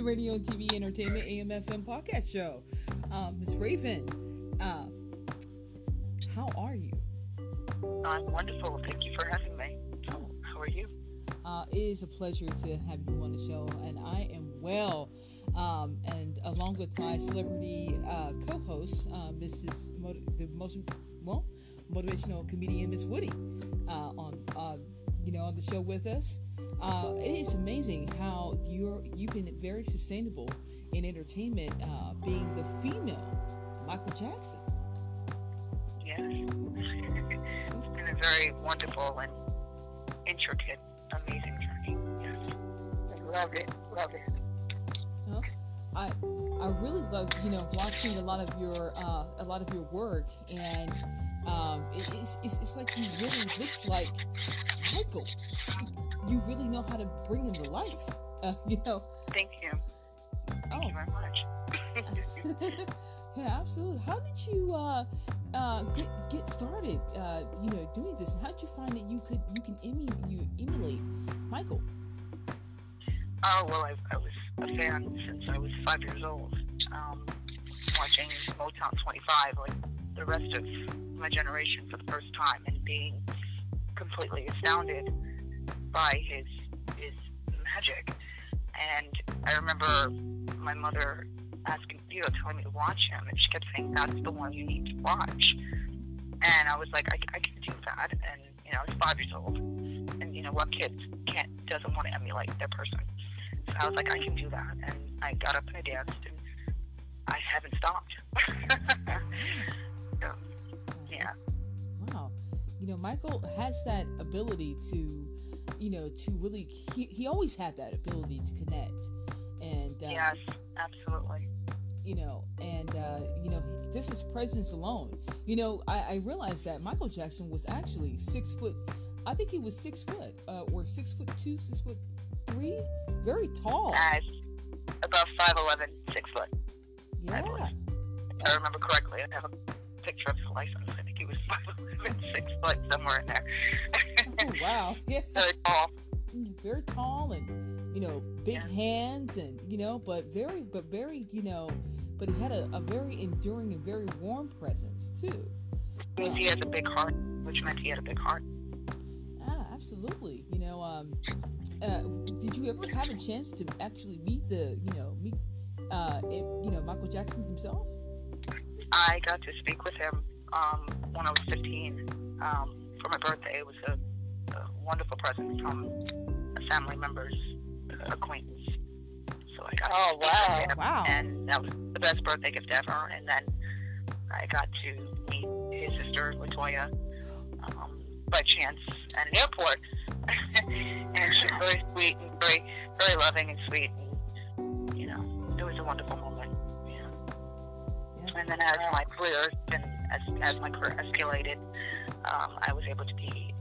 to Radio TV Entertainment AMFM Podcast Show. Miss Raven, how are you? I'm wonderful. Thank you for having me. How are you? It is a pleasure to have you on the show, and I am well. And along with my celebrity co-host, motivational comedian Miss Woody, on the show with us. It is amazing how you've been very sustainable in entertainment, being the female Michael Jackson. Yes, it's been a very wonderful and intricate, amazing journey. Yes, I love it. Well, I really love watching a lot of your work, and it's like you really look like Michael. You really know how to bring him to life. Thank you. Thank you very much. Yeah, absolutely. How did you get started? Doing this. How did you find that you can emulate Michael? Oh, well, I was a fan since I was 5 years old, watching Motown 25, like the rest of my generation, for the first time, and being completely astounded by his magic. And I remember my mother asking, telling me to watch him, and she kept saying, "That's the one you need to watch." And I was like, I can do that. And I was 5 years old, and what kid doesn't want to emulate their person? So I was like, I can do that, and I got up and I danced, and I haven't stopped. Yeah. Wow. Michael has that ability to, to really, he always had that ability to connect, and yes, absolutely. This is presence alone. I realized that Michael Jackson was actually 6 foot. I think he was 6 foot, or 6 foot 2, 6 foot 3. Very tall. About 5'11", 6 foot. Yeah. I remember correctly. I have a picture of his license. I think he was 5'11", 6 foot, somewhere in there. Oh, wow. Yeah. Very tall. Very tall, and big hands, and but he had a very enduring and very warm presence too. It means he has a big heart, which meant he had a big heart. Absolutely. Did you ever have a chance to actually meet Michael Jackson himself? I got to speak with him when I was 15 for my birthday. It was a wonderful present from a family member's acquaintance. So I got to speak with him, wow. And that was the best birthday gift ever. And then I got to meet his sister Latoya by chance at an airport. And she was very sweet and very, very loving and sweet, and it was a wonderful moment. Yeah. And then as my career escalated, I was able to be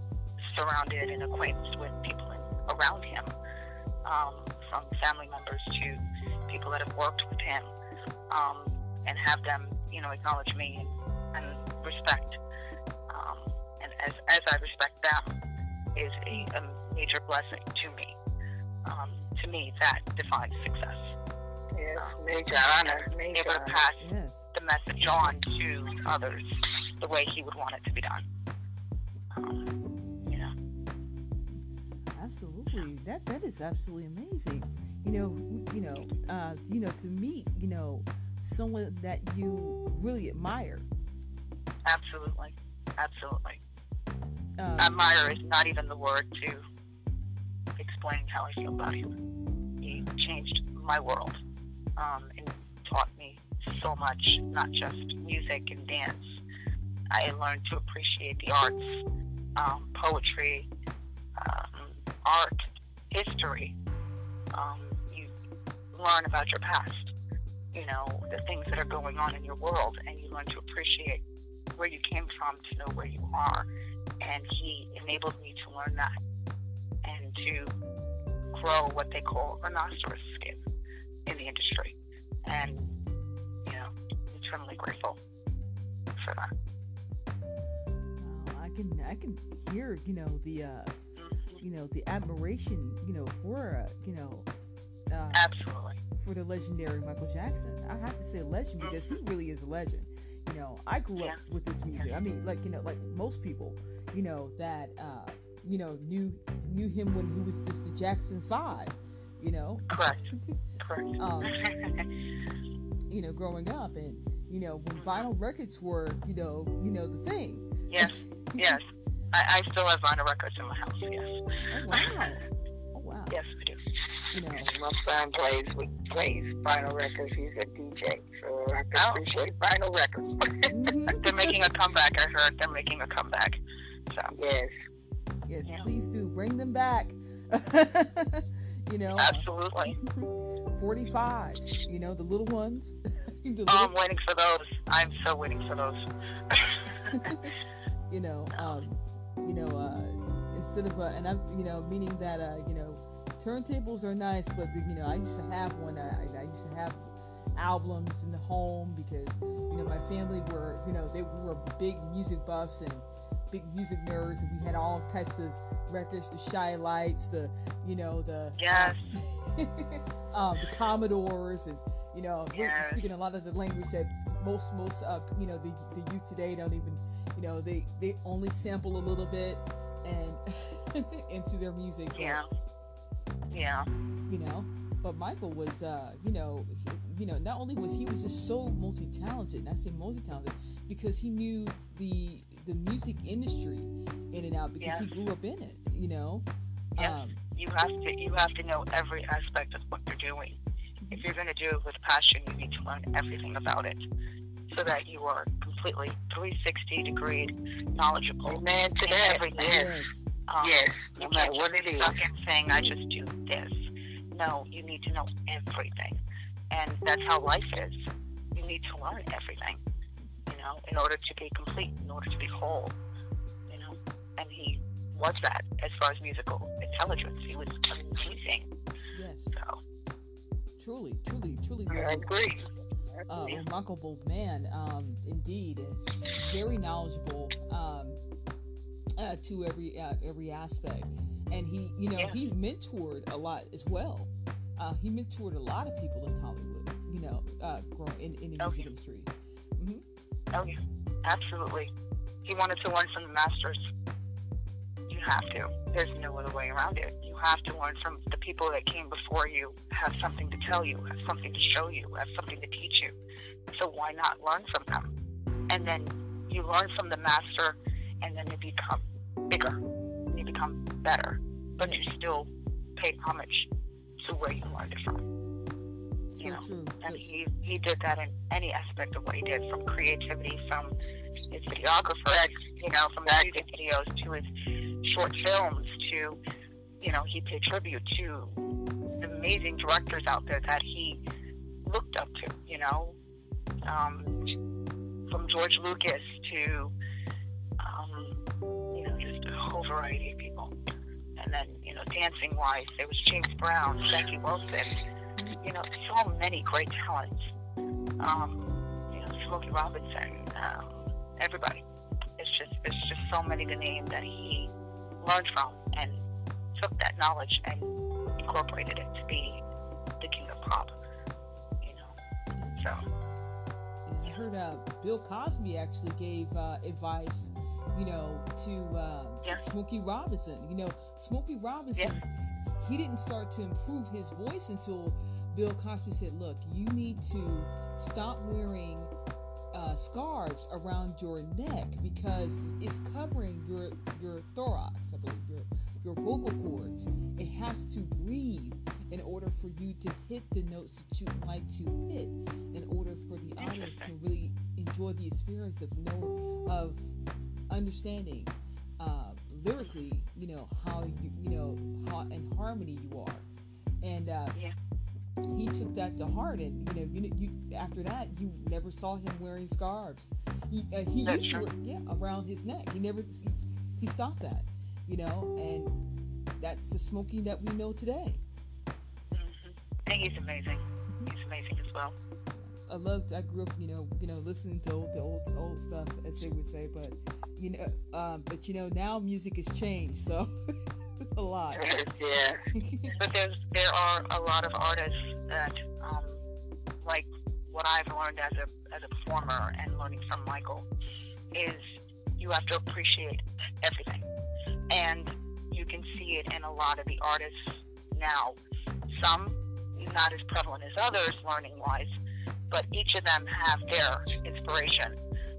surrounded and acquainted with people around him, from family members to people that have worked with him, and have them acknowledge me and respect, and as I respect them, is a major blessing to me. To me, that defines success. Yes, major honor. Major able to pass the message on to others the way he would want it to be done. Absolutely. That is absolutely amazing. To meet someone that you really admire. Absolutely. Admire is not even the word to explain how I feel about him. He changed my world, and taught me so much, not just music and dance. I learned to appreciate the arts, poetry, art, history. You learn about your past, the things that are going on in your world, and you learn to appreciate where you came from to know where you are. And he enabled me to learn that and to grow what they call rhinoceros skin in the industry. And, eternally grateful for that. Wow, I can hear, the admiration, for, absolutely. for the legendary Michael Jackson. I have to say legend because he really is a legend. You know, I grew up with his music. I mean, like, you know, like most people, you know, that, you know, knew him when he was just the Jackson 5, you know? Correct. You know, growing up and, you know, when vinyl records were, you know, the thing. Yes. I still have vinyl records in my house, yes. Oh, wow. Yes, we do. You know, my son plays vinyl records. He's a DJ, so I can appreciate vinyl records. Mm-hmm. They're making a comeback. I heard they're making a comeback. So yes, yeah. Please do bring them back. You know, absolutely. 45. You know, the little ones. I'm waiting for those. I'm so waiting for those. You know, instead of and I'm, you know, meaning that you know, turntables are nice, but you know, I used to have one. I used to have albums in the home because, you know, my family were, you know, they were big music buffs and big music nerds, and we had all types of records, the Shy Lights, the, you know, the the Commodores, and, you know, we're speaking a lot of the language that most you know, the youth today don't even, you know, they only sample a little bit and into their music. Yeah. You know, but Michael was, you know, not only was he was just so multi-talented, and I say multi-talented because he knew the music industry in and out because he grew up in it. You know, you have to know every aspect of what you're doing. If you're going to do it with passion, you need to learn everything about it so that you are completely 360-degree knowledgeable. Amen to that. Yes, no matter what it is. I just do this. No, you need to know everything. And that's how life is. You need to learn everything, you know, in order to be complete, in order to be whole, you know. And he was that as far as musical intelligence. He was amazing. Yes. So. Truly. I agree. Remarkable man, indeed. Very knowledgeable, to every aspect, and he, you know, he mentored a lot as well. He mentored a lot of people in Hollywood, you know, in the music industry. Mm-hmm. Oh yeah, absolutely. He wanted to learn from the masters. You have to. There's no other way around it. You have to learn from the people that came before you. Have something to tell you. Have something to show you. Have something to teach you. So why not learn from them? And then you learn from the master, and then you become bigger. You become better, but you still pay homage to where you learned it from. So you know, true. And he did that in any aspect of what he did, from creativity, from his videographer, you know, from the music videos to his short films to, you know, he paid tribute to the amazing directors out there that he looked up to, you know, from George Lucas to, you know, just a whole variety of people. And then, you know, dancing-wise, there was James Brown, Jackie Wilson, you know, so many great talents. You know, Smokey Robinson, everybody. It's just so many to name that he learned from and took that knowledge and incorporated it to be the king of pop, you know, so. I heard Bill Cosby actually gave advice, you know, to Smokey Robinson. You know, Smokey Robinson, he didn't start to improve his voice until Bill Cosby said, look, you need to stop wearing scarves around your neck because it's covering your thorax, I believe, your vocal cords. It has to breathe in order for you to hit the notes that you'd like to hit, in order for the audience to really enjoy the experience of understanding lyrically, you know, how how in harmony you are. And he took that to heart, and you after that you never saw him wearing scarves. He used to around his neck. He stopped that, you know, and that's the smoking that we know today. And he's amazing. He's amazing as well. I grew up, you know, listening to old stuff, as they would say, but you know, now music has changed, so a lot. But there are a lot of artists that, like what I've learned as a performer and learning from Michael, is you have to appreciate everything. And you can see it in a lot of the artists now. Some not as prevalent as others, learning-wise, but each of them have their inspiration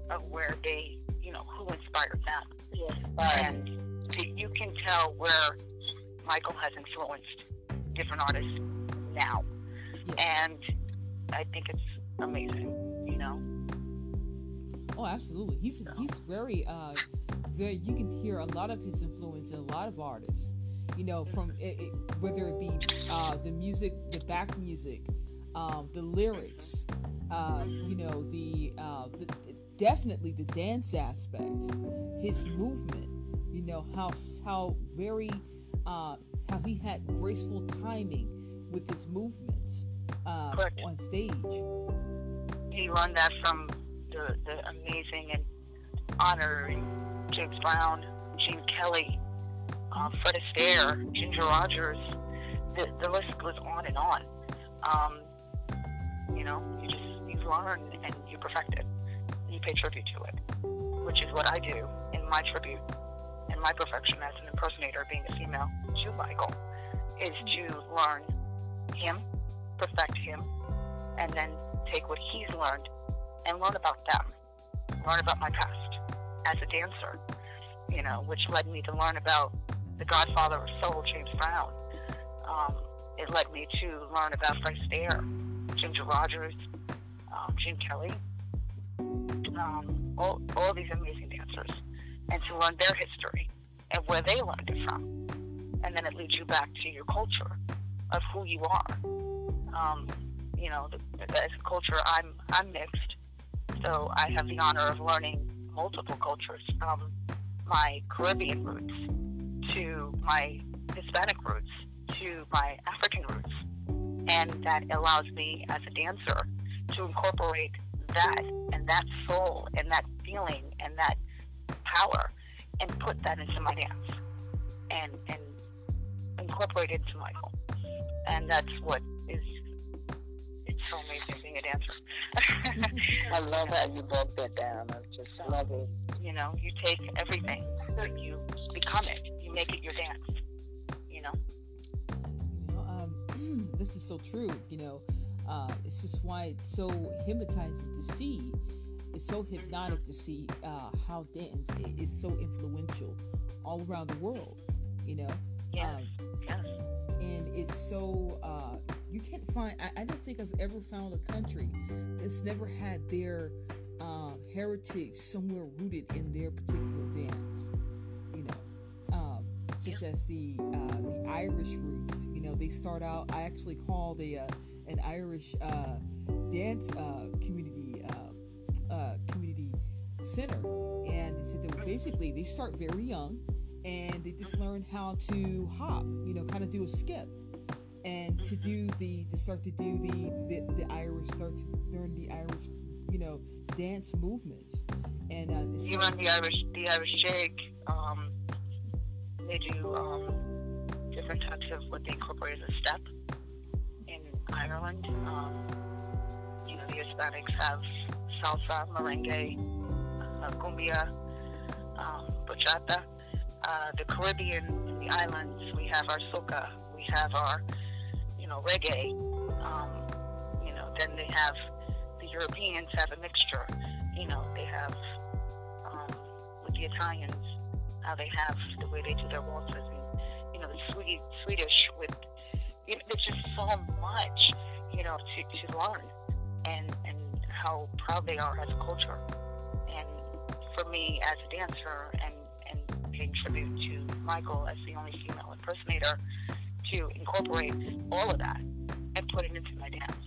of where they, you know, who inspired them. Yes. And you can tell where Michael has influenced different artists now. Yes. And I think it's amazing, you know? Oh, absolutely. He's very, you can hear a lot of his influence in a lot of artists, you know, from it, whether it be the music, the back music, the lyrics, you know, the definitely the dance aspect, his movement, you know, how very, how he had graceful timing with his movements on stage. He learned that from the amazing and honoring James Brown, Gene Kelly, Fred Astaire, Ginger Rogers. The list goes on and on. You know, you learn and you perfect it. You pay tribute to it, which is what I do in my tribute and my perfection as an impersonator, being a female, to Michael, is to learn him, perfect him, and then take what he's learned and learn about them, learn about my past as a dancer, you know, which led me to learn about the godfather of soul, James Brown. It led me to learn about Fred Astaire, Ginger Rogers, Gene Kelly, all these amazing dancers, and to learn their history and where they learned it from. And then it leads you back to your culture of who you are. You know, as a culture, I'm mixed, so I have the honor of learning multiple cultures, from my Caribbean roots to my Hispanic roots to my African roots, and that allows me as a dancer to incorporate that and that soul and that feeling and that power and put that into my dance and incorporate it into Michael. And that's what is, it's so amazing being a dancer. I love how you broke that down. I just love it. You know, you take everything, you become it, you make it your dance, you know? You know, this is so true, you know. It's just why it's so hypnotizing to see. It's so hypnotic to see how dance is so influential all around the world, you know? Yes, yes. And it's so, you can't find, I don't think I've ever found a country that's never had their heritage somewhere rooted in their particular dance, you know? Such as the Irish roots, you know, they start out, I actually called an Irish dance community center, and they said that basically they start very young and they just learn how to hop, you know, kind of do a skip, and to do the Irish, you know, dance movements, and you run the Irish shake. They do different types of what they incorporate as a step in Ireland. You know, the Hispanics have salsa, merengue, cumbia, bachata. The Caribbean and the islands, we have our soca, we have our, you know, reggae. You know, then they have, the Europeans have a mixture. You know, they have, with the Italians, how they have the way they do their waltzes, and, you know, the Swedish with, you know, there's just so much, you know, to learn, and how proud they are as a culture. And for me as a dancer, and paying tribute to Michael as the only female impersonator to incorporate all of that and put it into my dance.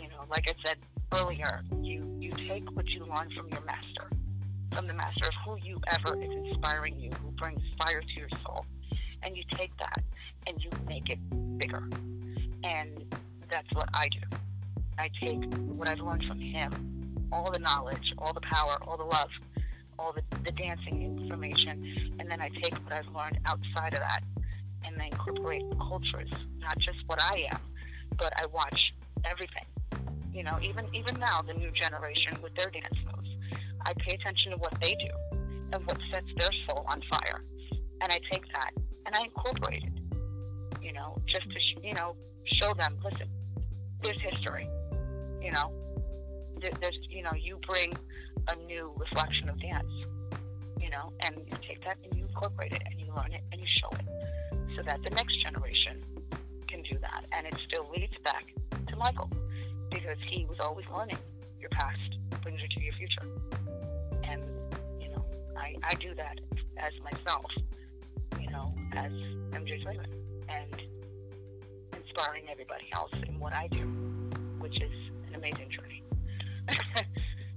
You know, like I said earlier, you take what you learn from your master, from the master of who you ever is inspiring you, who brings fire to your soul, and you take that and you make it bigger. And that's what I do. I take what I've learned from him, all the knowledge, all the power, all the love, all the dancing information, and then I take what I've learned outside of that and then incorporate cultures, not just what I am, but I watch everything. You know, even now, the new generation with their dance moves, I pay attention to what they do and what sets their soul on fire. And I take that and I incorporate it, you know, just to, you know, show them, listen, there's history, you know, there's, you know, you bring a new reflection of dance, you know, and you take that and you incorporate it and you learn it and you show it so that the next generation can do that. And it still leads back to Michael, because he was always learning. Your past brings you to your future. And, you know, I do that as myself, you know, as MJ Raven, and inspiring everybody else in what I do, which is an amazing journey.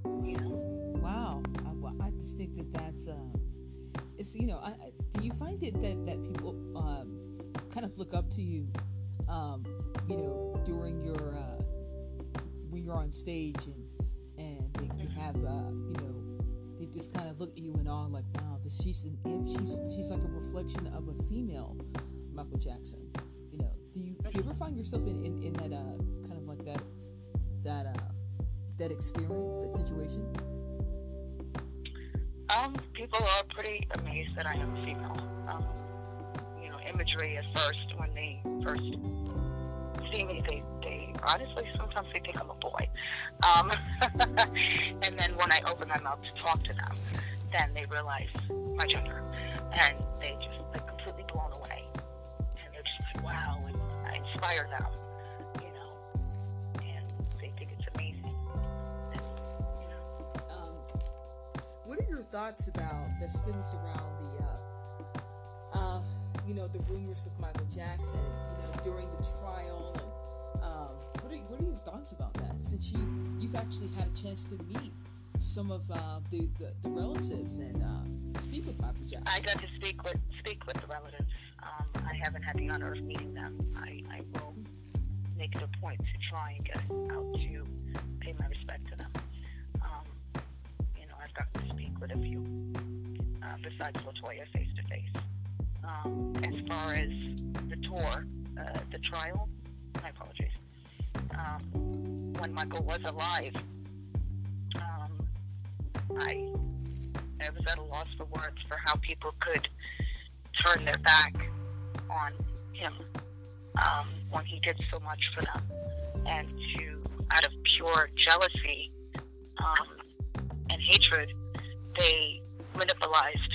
You know? Wow. I just think that that's, it's, you know, do you find it that people kind of look up to you, you know, during your, when you're on stage and they have, you know, they just kind of look at you in awe, like, wow, she's like a reflection of a female Michael Jackson. You know, do you ever find yourself in that kind of like that experience, that situation? People are pretty amazed that I am female. You know, imagery at first, when they first see me, they honestly sometimes they think I'm a boy. And then when I open my mouth to talk to them, then they realize my gender, and they just like completely blown away, and they're just like, wow, and I inspire them, you know, and they think it's amazing. And, you know. What are your thoughts about the students around the, you know, the rumors of Michael Jackson, you know, during the trial? What are your thoughts about that? Since you've actually had a chance to meet some of the relatives and speak with Michael Jackson. I got to speak with the relatives. I haven't had the honor of meeting them. I will make it a point to try and get out to pay my respect to them. You know, I've gotten to speak with a few besides Latoya face to face. As far as the tour, the trial, my apologies. When Michael was alive, I was at a loss for words for how people could turn their back on him when he did so much for them, and to, out of pure jealousy and hatred, they monopolized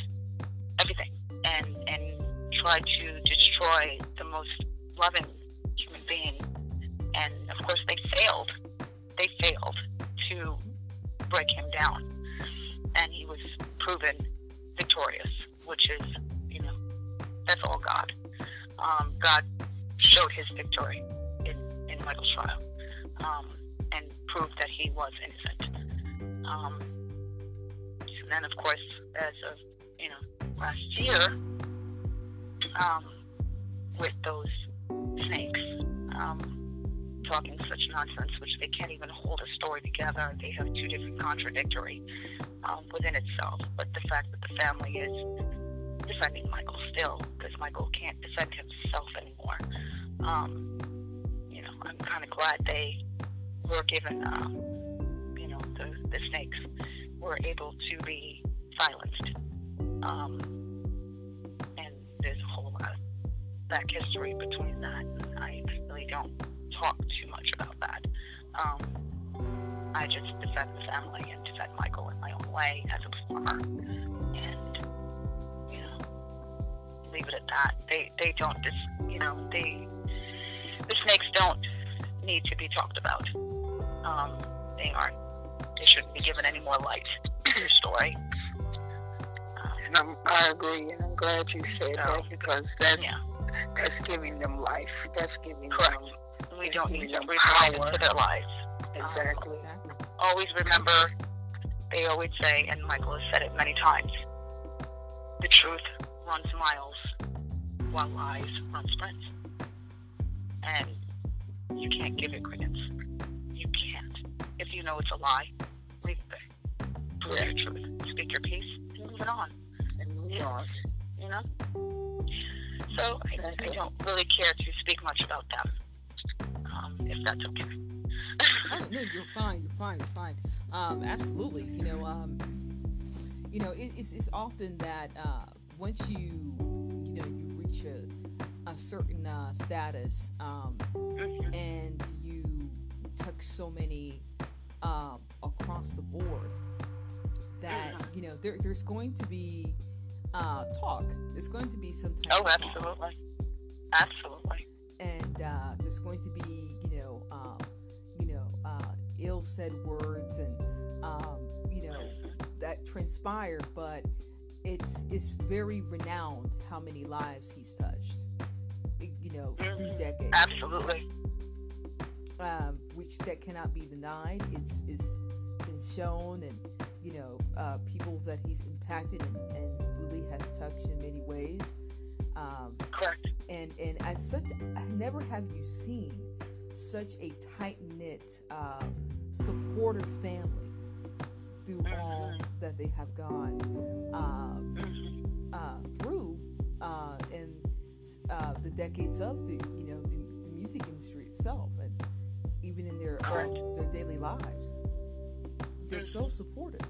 everything and tried to destroy the most loving human being. And of course they failed to break him down, and he was proven victorious, which is, you know, that's all God. God showed his victory in Michael's trial, and proved that he was innocent. And then of course, as of, you know, last year, with those snakes, talking such nonsense, which they can't even hold a story together. They have two different contradictory within itself. But the fact that the family is defending Michael still, because Michael can't defend himself anymore. You know, I'm kind of glad they were given, you know, the snakes were able to be silenced. And there's a whole lot of back history between that, and I really don't talk too much about that. I just defend the family and defend Michael in my own way as a performer, and, you know, leave it at that. They don't just, you know, the snakes don't need to be talked about. They shouldn't be given any more light to the story. And I agree, and I'm glad you said that, because that's giving them life. That's giving them. We don't need to rewind into their lives. Exactly. Always remember, they always say, and Michael has said it many times, the truth runs miles while lies run sprints. And you can't give it credence. You can't. If you know it's a lie, leave it there. Prove your truth. Speak your peace and move it on. You know? So I don't really care to speak much about them. if that's okay. Oh, no, you're fine. Absolutely. You know, it's often that once you reach a certain status, and you touch so many across the board that there's going to be talk. There's going to be some type of talk. Absolutely. And there's going to be ill said words and that transpire, but it's very renowned how many lives he's touched, through decades. Absolutely. Which that cannot be denied. It's been shown, and people that he's impacted and really has touched in many ways. Correct. And as such, never have you seen such a tight-knit supportive family through all that they have gone through in the decades of the music industry itself, and even in their daily lives. They're so supportive.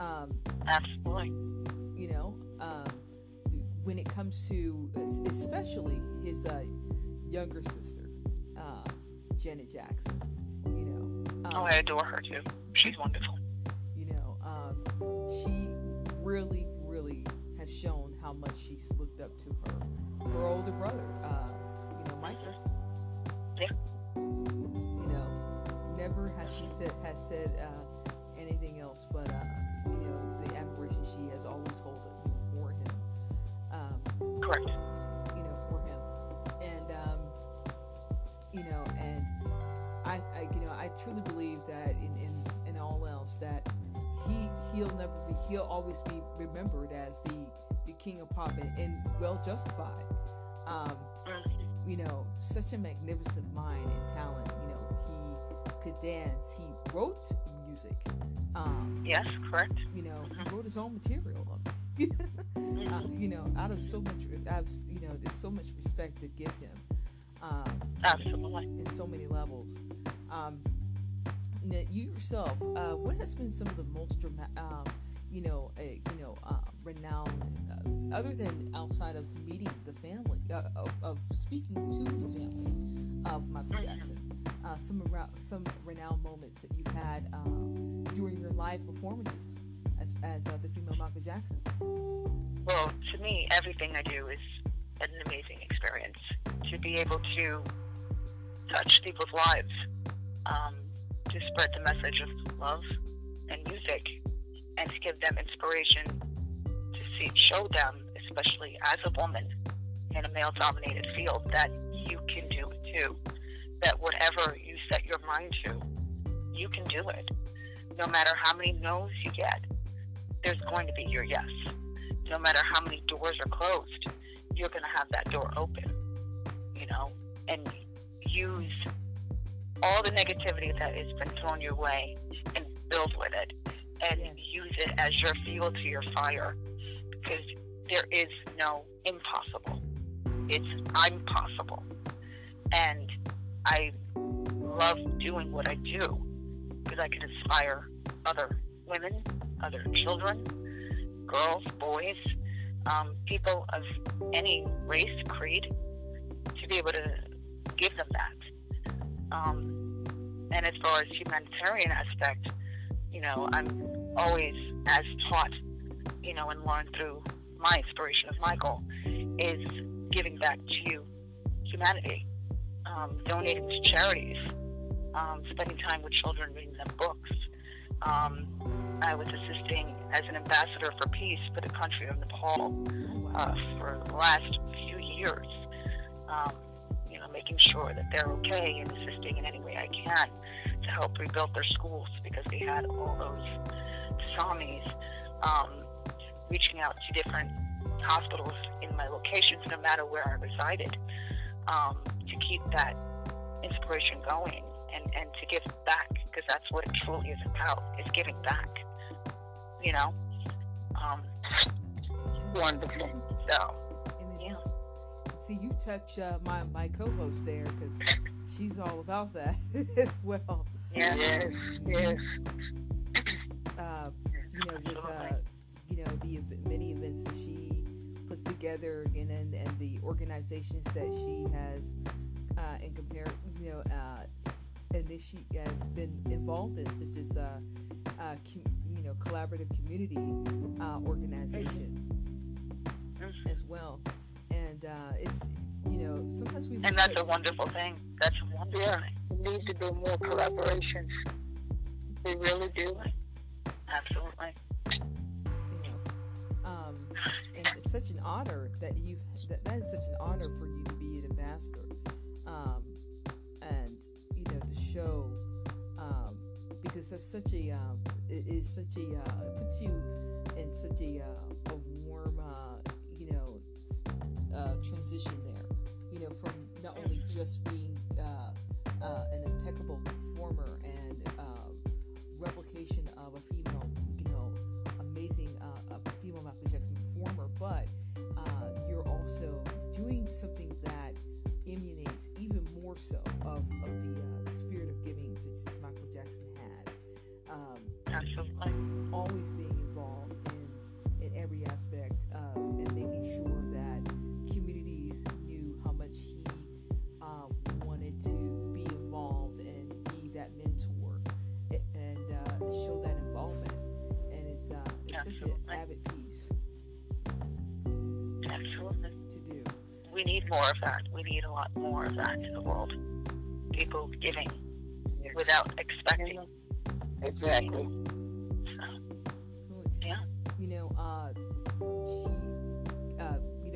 Absolutely. When it comes to especially his younger sister, Janet Jackson. I adore her too. She's wonderful. She really, really has shown how much she's looked up to her older brother, Michael. Yeah. Never has she said anything else but the admiration she has always held for him. Correct. For him, and and I truly believe that in all else that. He'll always be remembered as the king of pop, and well justified. Such a magnificent mind and talent. He could dance. He wrote music. Yes, correct. He wrote his own material. There's so much respect to give him. Absolutely. In so many levels. Now, you yourself, what has been some of the most renowned, other than outside of meeting the family, of speaking to the family of Michael Jackson, some renowned moments that you've had during your live performances as the female Michael Jackson? Well, to me, everything I do is an amazing experience. To be able to touch people's lives, to spread the message of love and music, and to give them inspiration to show them, especially as a woman in a male-dominated field, that you can do it too. That whatever you set your mind to, you can do it. No matter how many no's you get, there's going to be your yes. No matter how many doors are closed, you're going to have that door open, and use all the negativity that has been thrown your way and build with it, and use it as your fuel to your fire, because there is no impossible. I'm possible, and I love doing what I do because I can inspire other women, other children, girls, boys, people of any race, creed, to be able to give them that. And as far as humanitarian aspect, I'm always as taught, and learned through my inspiration of Michael, is giving back to humanity, donating to charities, spending time with children, reading them books. I was assisting as an ambassador for peace for the country of Nepal for the last few years. Making sure that they're okay and assisting in any way I can to help rebuild their schools, because they had all those tsunamis. Reaching out to different hospitals in my locations, no matter where I resided, to keep that inspiration going and to give back, because that's what it truly is about, is giving back. Wonderful. So, yeah. See, you touch my co-host there, because she's all about that as well. Yes. Many events that she puts together, and the organizations that she has and that she has been involved in, such as collaborative community organization as well. And it's, sometimes we... And that's a wonderful thing. That's a wonderful thing. We need to do more collaborations. We really do. Absolutely. And it's such an honor that is such an honor for you to be an ambassador. To show, because that's such a, it is such a, it puts you in such a warm, transition there, from not only just being an impeccable performer and replication of a female, amazing female Michael Jackson performer, but you're also doing something that emulates even more so of the spirit of giving, such as Michael Jackson had. Absolutely. Always being involved in every aspect and making sure that communities knew how much he wanted to be involved and be that mentor and show that involvement. And it's such an avid piece. Absolutely. We need more of that. We need a lot more of that in the world. People giving without expecting. Exactly. So, yeah.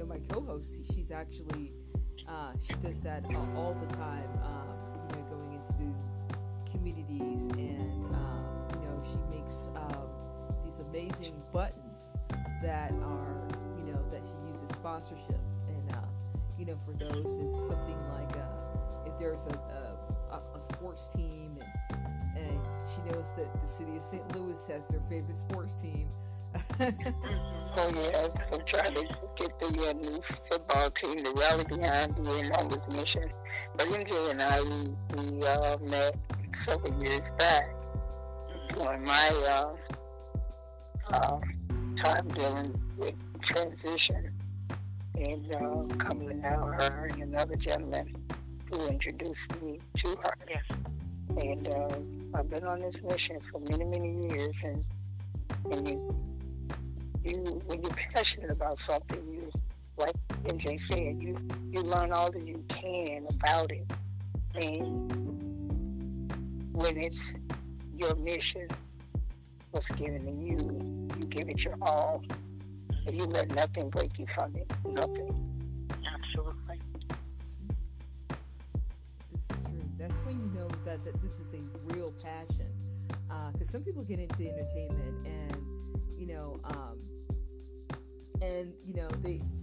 My co-host, she's actually, she does that all the time, going into communities, and, she makes these amazing buttons that are, that she uses sponsorship. For those, if something like if there's a sports team, and she knows that the city of St. Louis has their favorite sports team. Oh yeah, I'm trying to get the new football team to rally behind the end on this mission. But MJ and I, we met several years back during my time dealing with transition. And coming to know her and another gentleman who introduced me to her. Yes. And I've been on this mission for many, many years. And when you're passionate about something, you, like MJ said, you learn all that you can about it. And when it's your mission, what's given to you, you give it your all. You let nothing break you from it. Nothing. Absolutely. This is true. That's when you know that this is a real passion. Because some people get into entertainment and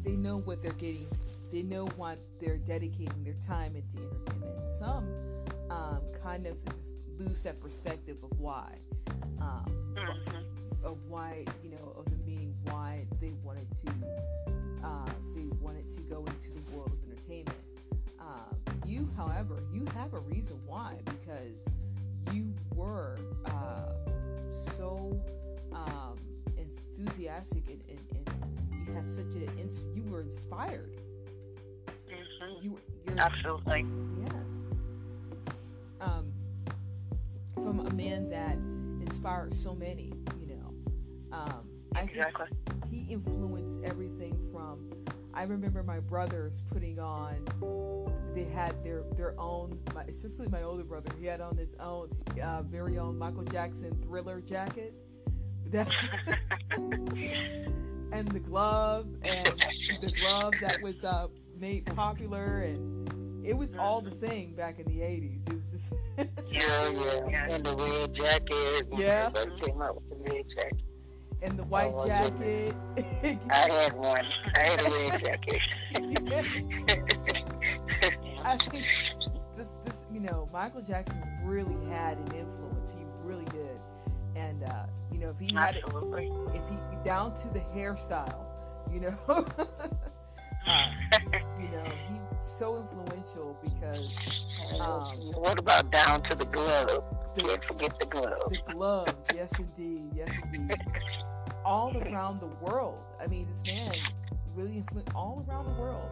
they know what they're getting. They know what they're dedicating their time into entertainment. Some kind of lose that perspective of why. Of why, of the meaning why they wanted to go into the world of entertainment. You, however, you have a reason why, because you were so enthusiastic and you had such you were inspired. Mm-hmm. Absolutely. Yes. From a man that inspired so many. Exactly. I think he influenced everything from, I remember my brothers putting on, they had their own, especially my older brother, he had on his own very own Michael Jackson Thriller jacket. And the glove that was made popular, and it was all the thing back in the 80s. It was just yeah. And the red jacket. Yeah. Everybody came out with the red jacket. And the white jacket. I had a red jacket. I think this, Michael Jackson really had an influence. He really did. And if he had down to the hairstyle, so influential because... what about Down to the Glove? Can't forget the glove. The glove, yes indeed, yes indeed. All around the world. I mean, this man really influenced all around the world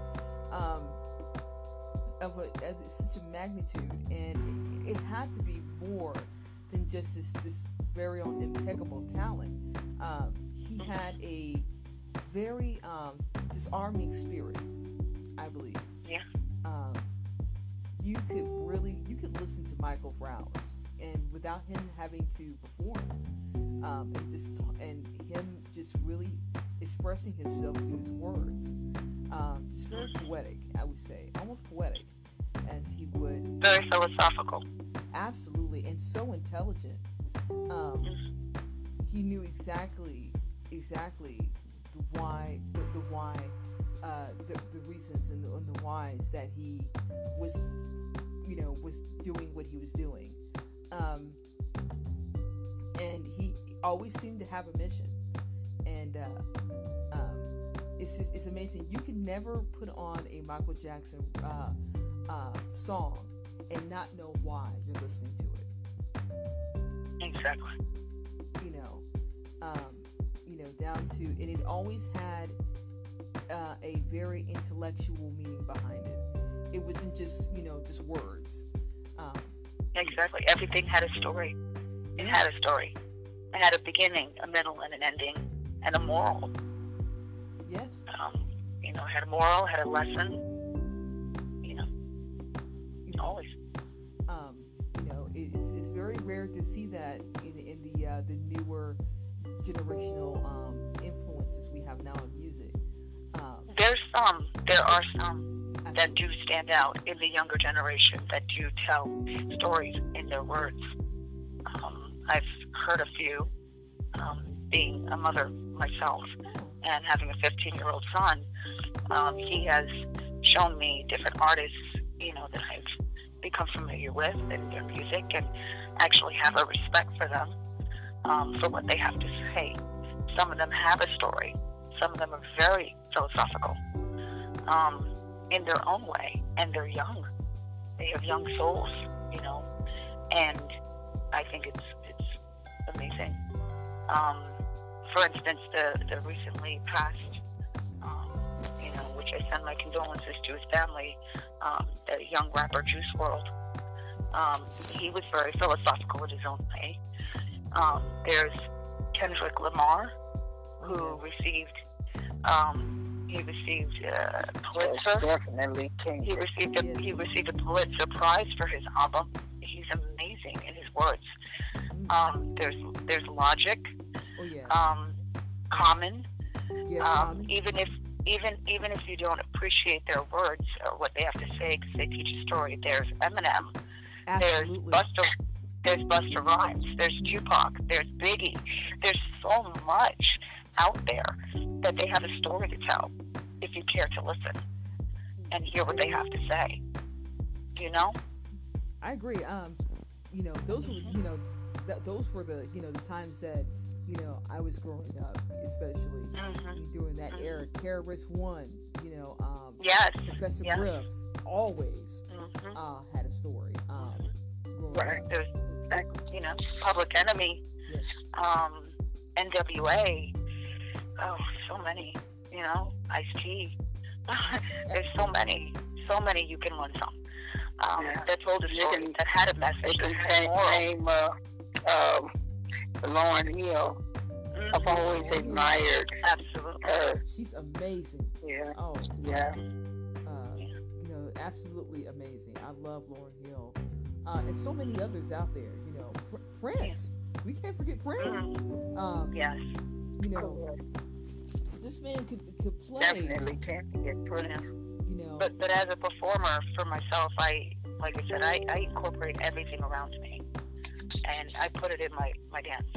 of such a magnitude, and it had to be more than just this very own impeccable talent. He had a very disarming spirit, I believe. Yeah. You could listen to Michael for hours, and without him having to perform, and him just really expressing himself through his words, just very poetic, I would say, almost poetic, as he would. Very philosophical. Absolutely, and so intelligent. He knew exactly the reasons and the whys that he was, was doing what he was doing. And he always seemed to have a mission. And it's amazing. You can never put on a Michael Jackson song and not know why you're listening to it. Exactly. Down to, and it always had a very intellectual meaning behind it. It wasn't just just words. Exactly. Everything had a story. It had a story. It had a beginning, a middle, and an ending, and a moral. Yes. It had a moral, had a lesson. Always. It's very rare to see that in the newer generational influences we have now in music. There are some that do stand out in the younger generation that do tell stories in their words. I've heard a few, being a mother myself and having a 15-year-old son. He has shown me different artists, that I've become familiar with and their music, and actually have a respect for them, for what they have to say. Some of them have a story. Some of them are very philosophical in their own way, and they're young. They have young souls, and I think it's amazing. For instance, the recently passed, which I send my condolences to his family, the young rapper Juice WRLD. He was very philosophical in his own way. There's Kendrick Lamar, who received Pulitzer. Definitely Kendrick. He received a Pulitzer Prize for his album. He's amazing in his words. There's Logic, Common. Yeah, even if you don't appreciate their words or what they have to say, because they teach a story. There's Eminem. Absolutely. There's Busta Rhymes, there's Tupac, there's Biggie. There's so much out there that they have a story to tell if you care to listen and hear what they have to say. I agree. Those were those were the the times that I was growing up, especially during that era. Terrorist One, yes, Professor Griff always had a story. Right. There's Public Enemy, N.W.A. Oh, so many. Ice T. There's so many you can learn from. That told a story, that had a message. You can name Lauryn Hill. I've always admired. Absolutely. Her. She's amazing. Yeah. Oh. Yeah. Absolutely amazing. I love Lauryn Hill. And so many others out there, Prince. We can't forget Prince. Yes. This man could play. Definitely can't forget Prince. But as a performer for myself, I incorporate everything around me, and I put it in my dance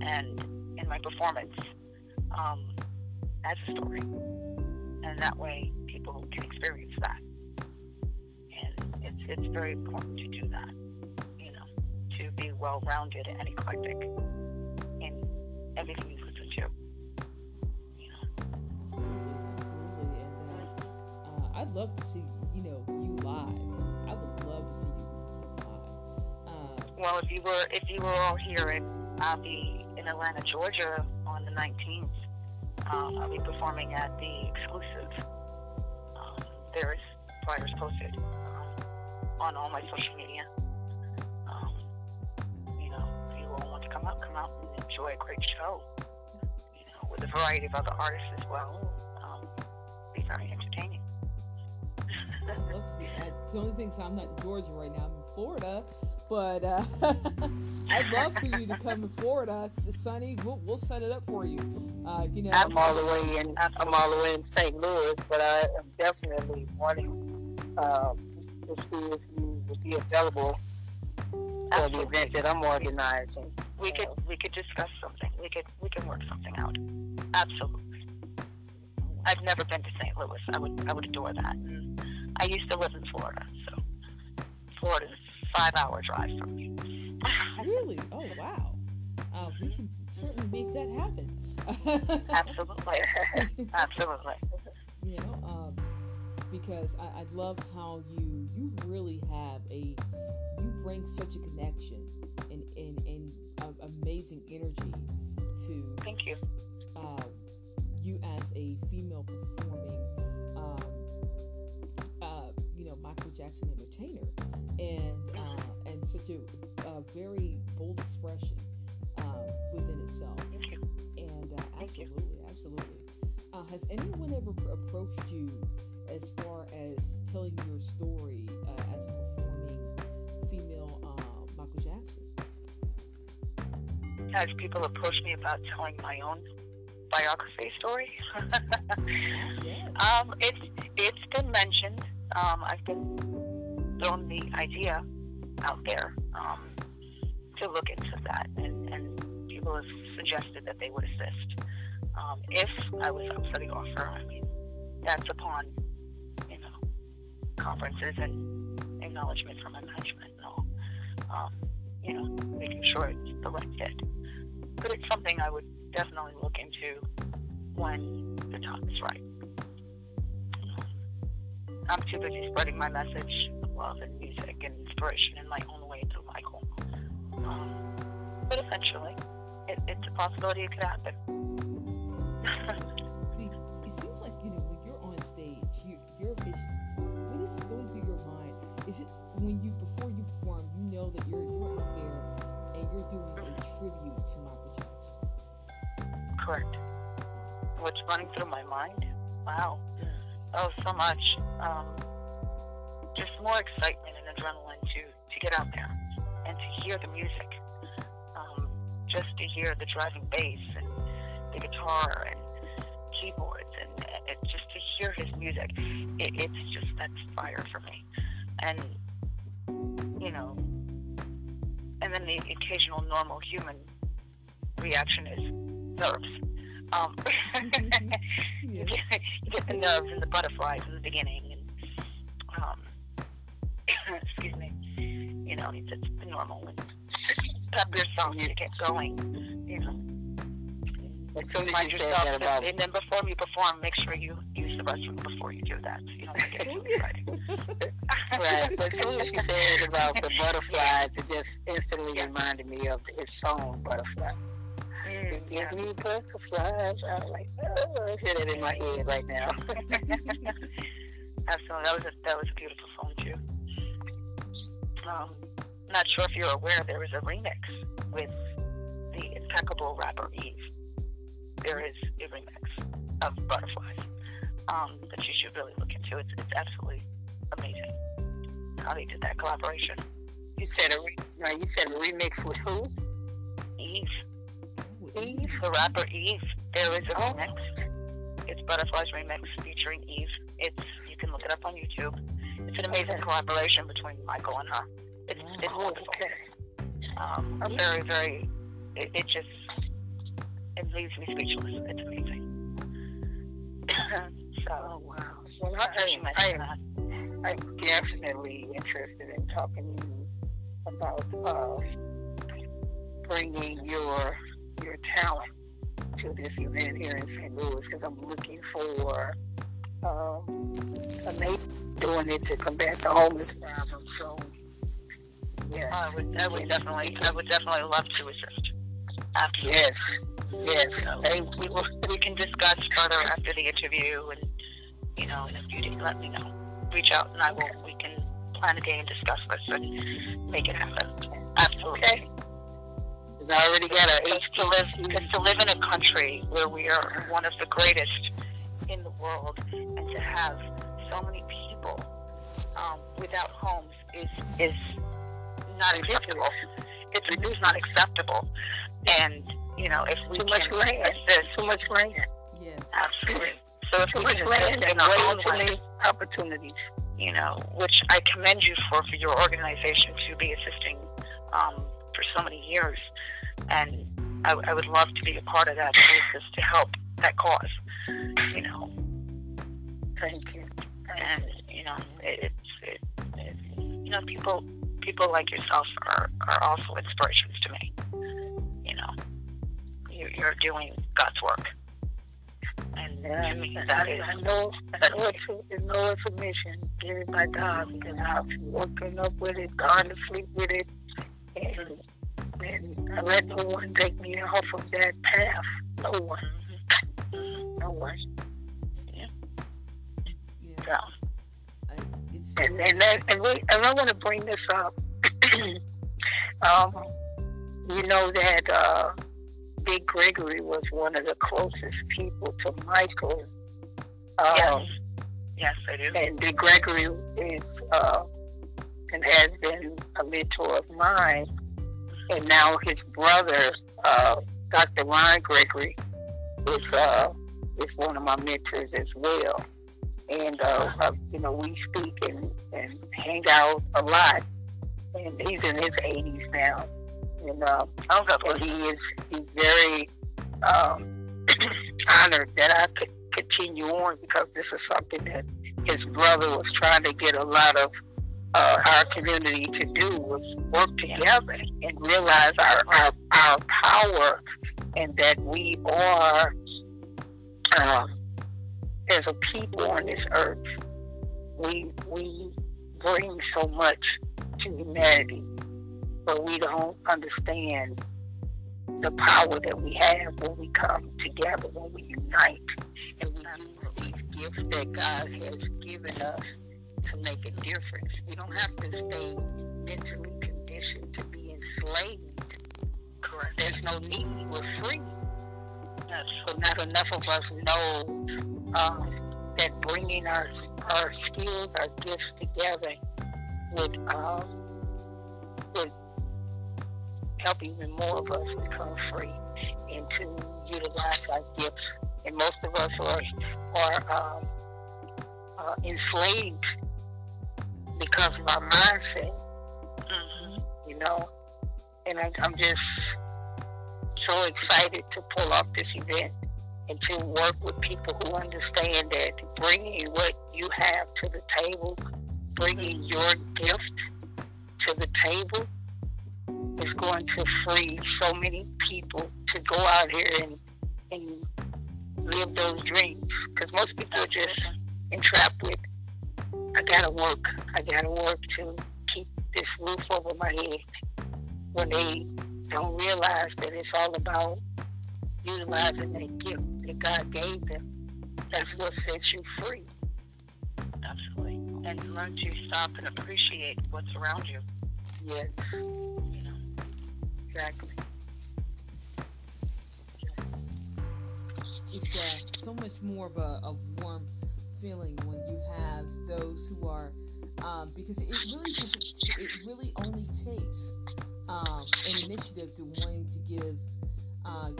and in my performance as a story, and that way people can experience that. It's very important to do that, to be well-rounded and eclectic in everything you listen to. Absolutely, absolutely. And I love love to see, you live. I would love to see you live. Well, if you were all here, I'll be in Atlanta, Georgia on the 19th. I'll be performing at the exclusive. There is flyers posted on all my social media. If you all want to come out and enjoy a great show. With a variety of other artists as well. Be very entertaining. The only thing is I'm not in Georgia right now. I'm in Florida, but I'd love for you to come to Florida. It's sunny. We'll set it up for you. I'm all the way in St. Louis, but I am definitely wanting to see if you would be available for the event that I'm organizing. We could discuss something. We can work something out. Absolutely. I've never been to St. Louis. I would adore that. And I used to live in Florida, so Florida's a 5-hour drive from me. Really? Oh wow. We can certainly make that happen. Absolutely. Because I love how you really have you bring such a connection and amazing energy to thank you. You as a female performing, Michael Jackson entertainer, and such a very bold expression within itself. Thank you. And absolutely. Has anyone ever approached you as far as telling your story as a performing female Michael Jackson? As people approach me about telling my own biography story, it's been mentioned. I've been thrown the idea out there to look into that, and people have suggested that they would assist if I was up for the offer. I mean, that's upon conferences and acknowledgement from my management and all. Making sure it's the right fit. But it's something I would definitely look into when the time is right. I'm too busy spreading my message of love and music and inspiration in my own way through Michael. But eventually, it's a possibility it could happen. See, it seems like, when you're on stage, what is going through your mind? Is it before you perform, you know that you're out there and you're doing a tribute to Michael Jackson? Correct. What's running through my mind? Wow. Oh, so much. Just more excitement and adrenaline to get out there and to hear the music. Just to hear the driving bass and the guitar and keyboards and just to hear his music. It's just, that's fire for me. And then the occasional normal human reaction is nerves. You get the nerves and the butterflies in the beginning, and excuse me, it's the normal, and pump yourself to get going, So remind yourself that, and then before you perform, make sure you use the restroom before you do that, so you don't get too excited. Right, but as soon as you said about the butterflies, it just instantly reminded me of his song, Butterfly. Give me butterflies. I was like, oh, I hear that in my head right now. Absolutely, that was a beautiful song too. Not sure if you're aware, there was a remix with the impeccable rapper Eve. There is a remix of Butterflies that you should really look into. It's absolutely amazing how they did that collaboration. You said a remix with who? Eve. The rapper Eve. There is a remix. It's Butterflies Remix featuring Eve. You can look it up on YouTube. It's an amazing collaboration between Michael and her. It's wonderful. Okay. Very, very. It leaves me speechless. It's amazing. So, oh wow. Well, I'm definitely interested in talking to you about bringing your talent to this event here in St. Louis, because I'm looking for and they doing it to combat the homeless problem. So yes, I would definitely love to assist. After yes. So we can discuss further after the interview, and you know, and if you didn't let me know, reach out and we can plan a day and discuss this and make it happen. Absolutely. Okay. I already got an age to live, because to live in a country where we are one of the greatest in the world, and to have so many people without homes is not acceptable. It's not acceptable. And you know, if we too much land. Yes, absolutely. So if too much land and way too many opportunities, you know, which I commend you for your organization to be assisting for so many years. And I would love to be a part of that basis to help that cause, you know. Thank you. And you know, it's you know, people like yourself are also inspirations to me. You know, you're doing God's work, and yeah, to me that is. I know it's a mission given by God, because I've woken up with it, gone to sleep with it, and I let no one take me off of that path. No one. Yeah. So, and I want to bring this up. You know that Dick Gregory was one of the closest people to Michael. Yes, I do. And Dick Gregory is and has been a mentor of mine. And now his brother, Dr. Ryan Gregory, is one of my mentors as well. And you know, we speak and hang out a lot. And he's in his 80s now. And he's very honored that I could continue on, because this is something that his brother was trying to get a lot of our community to do, was work together and realize our power, and that we are as a people on this earth, we bring so much to humanity, but we don't understand the power that we have when we come together, when we unite, and we use these gifts that God has given us to make a difference. We don't have to stay mentally conditioned to be enslaved. Correct. There's no need. We're free. But not enough of us know that bringing our skills, our gifts together would help even more of us become free and to utilize our gifts. And most of us are enslaved because of our mindset, you know. And I'm just so excited to pull off this event and to work with people who understand that bringing what you have to the table, bringing your gift to the table, is going to free so many people to go out here and live those dreams. Because most people are just entrapped with, I gotta work to keep this roof over my head, when they don't realize that it's all about utilizing that gift that God gave them. That's what sets you free. Absolutely. And learn to stop and appreciate what's around you. Yes. You know. Exactly. It's so much more of a warm feeling when you have those who are, because it really only takes an initiative to wanting to give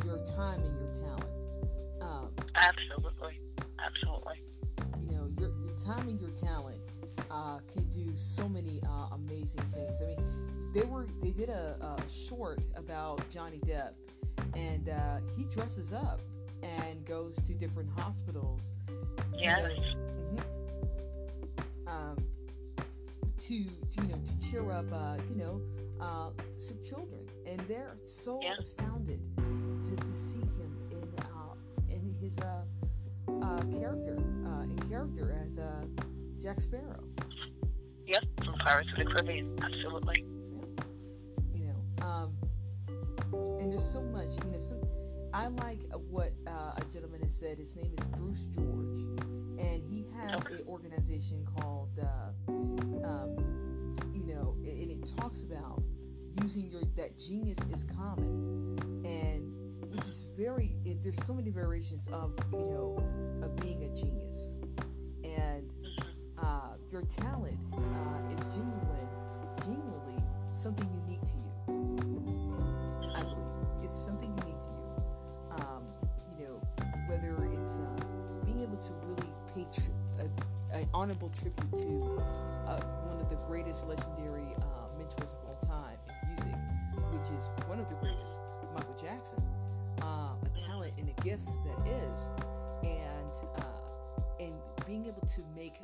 your time and your talent. Absolutely. You know, your time and your talent can do so many amazing things. I mean, they did a short about Johnny Depp, and he dresses up and goes to different hospitals. Yes. To cheer up some children, and they're so astounded to see him in his character. character as Jack Sparrow. Yep, from Pirates of the Caribbean, absolutely. So, you know, and there's so much, you know, I like what a gentleman has said. His name is Bruce George, and he has an organization called, you know, and it talks about using that genius is common, and which is very. There's so many variations of, you know, of being a genius, and your talent is genuinely something unique to you. I believe it's something unique to you. You know, whether it's being able to really pay an honorable tribute to one of the greatest legendary mentors of all time in music, which is one of the greatest, Michael Jackson. A talent and a gift that is, and being able to make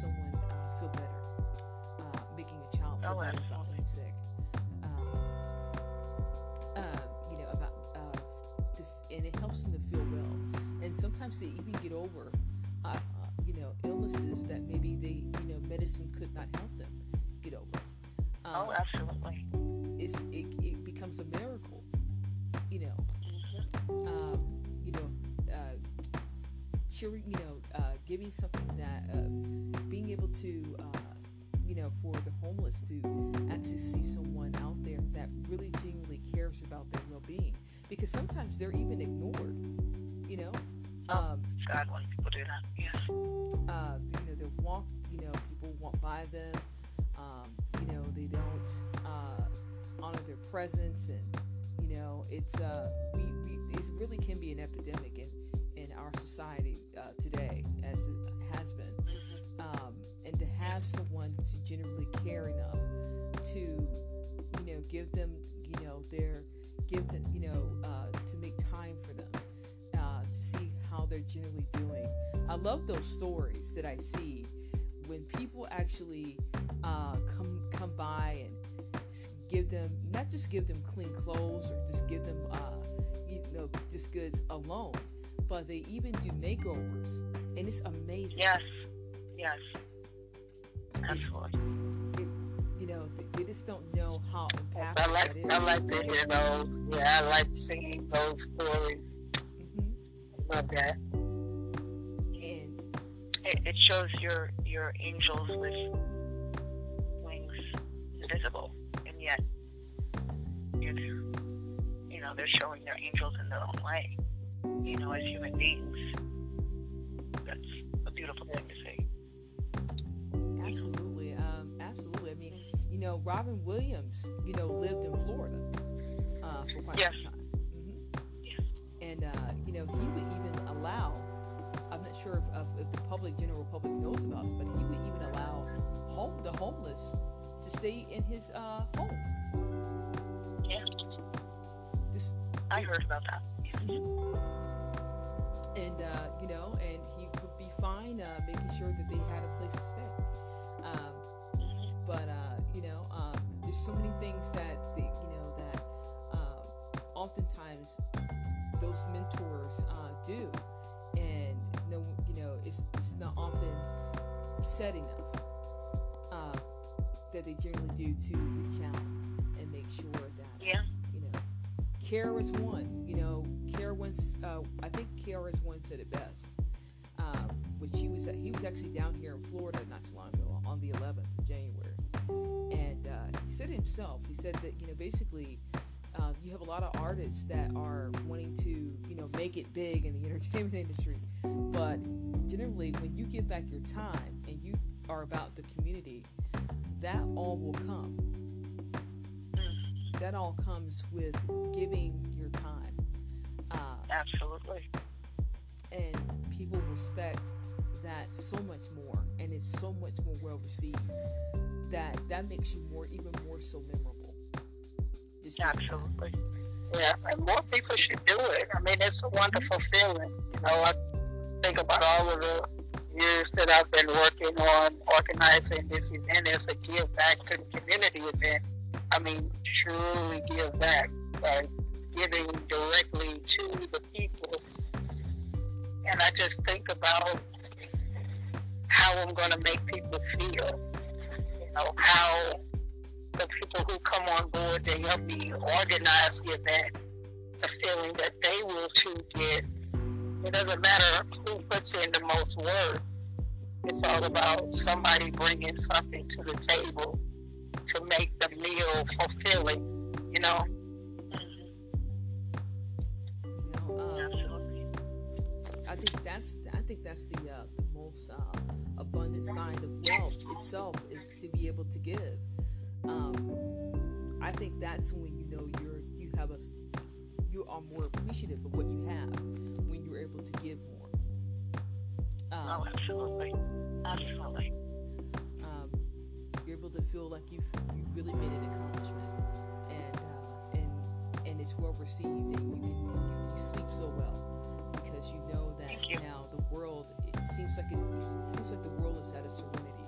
someone feel better, making a child feel better about music, you know, about and it helps them to feel well, and sometimes they even get over, you know, illnesses that maybe they, you know, medicine could not help them get over. Oh, absolutely! It becomes a miracle, you know. You know, cheering, you know, giving something that, being able to, you know, for the homeless to actually see someone out there that really genuinely cares about their well-being, because sometimes they're even ignored, you know. God, when people do that, yes. You know, they walk, you know, people walk by them, you know, they don't honor their presence, and you know, it's it really can be an epidemic in our society today, as it has been. And to have someone to genuinely care enough to, you know, give them, you know, you know, to make time for them, to see how they're genuinely doing. I love those stories that I see when people actually come by and give them, not just give them clean clothes or just give them you know, just goods alone, but they even do makeovers, and it's amazing. Yes Absolutely. You know, they just don't know how impactful that is. I like to hear those. Yeah, I like seeing those stories. Mm-hmm. Love that. And it shows your angels with wings invisible. Yet, you know, they're showing their angels in their own way, you know, as human beings. That's a beautiful thing to see. Absolutely. Absolutely. I mean, you know, Robin Williams, you know, lived in Florida for quite some time. Mm-hmm. Yes. And, you know, he would even allow, I'm not sure if the general public knows about it, but he would even allow the homeless to stay in his home. Yeah. I heard about that. Mm-hmm. And you know, and he would be fine making sure that they had a place to stay. But you know, there's so many things that oftentimes those mentors do, and no, you know, it's not often said enough. That they generally do to reach out and make sure that you know, care is one. You know, care once. I think care is one said it best. Which he was actually down here in Florida not too long ago on the 11th of January, and he said it himself. He said that, you know, basically you have a lot of artists that are wanting to, you know, make it big in the entertainment industry, but generally when you give back your time and you are about the community, that all will come. That all comes with giving your time. Absolutely. And people respect that so much more, and it's so much more well received. That makes you even more so memorable. Absolutely. Yeah, and more people should do it. I mean, it's a wonderful feeling. You know, I think about all of the years that I've been working on organizing this event as a give back to the community event. I mean, truly give back by giving directly to the people. And I just think about how I'm going to make people feel, you know, how the people who come on board to help me organize the event, the feeling that they will too get. It doesn't matter who puts in the most work. It's all about somebody bringing something to the table to make the meal fulfilling, you know? I think that's the most abundant sign of wealth itself is to be able to give. I think that's when you know you are more appreciative of what you have when you're able to give more. Oh, absolutely. You're able to feel like you really made an accomplishment, and it's well received, and you sleep so well. Because you know that now the world, it seems like the world is at a serenity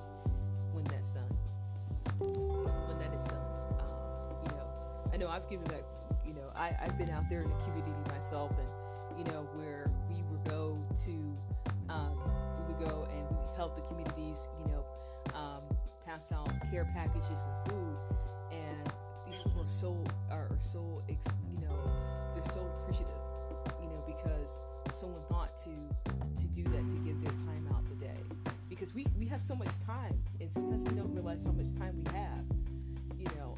when that's done. When that is done, you know, I know I've given back. You know, I've been out there in the community myself, and you know where we would go to, we help the communities. You know, pass out care packages and food, and these people are so appreciative. You know, because someone thought to do that, to give their time out today, because we have so much time, and sometimes we don't realize how much time we have, you know,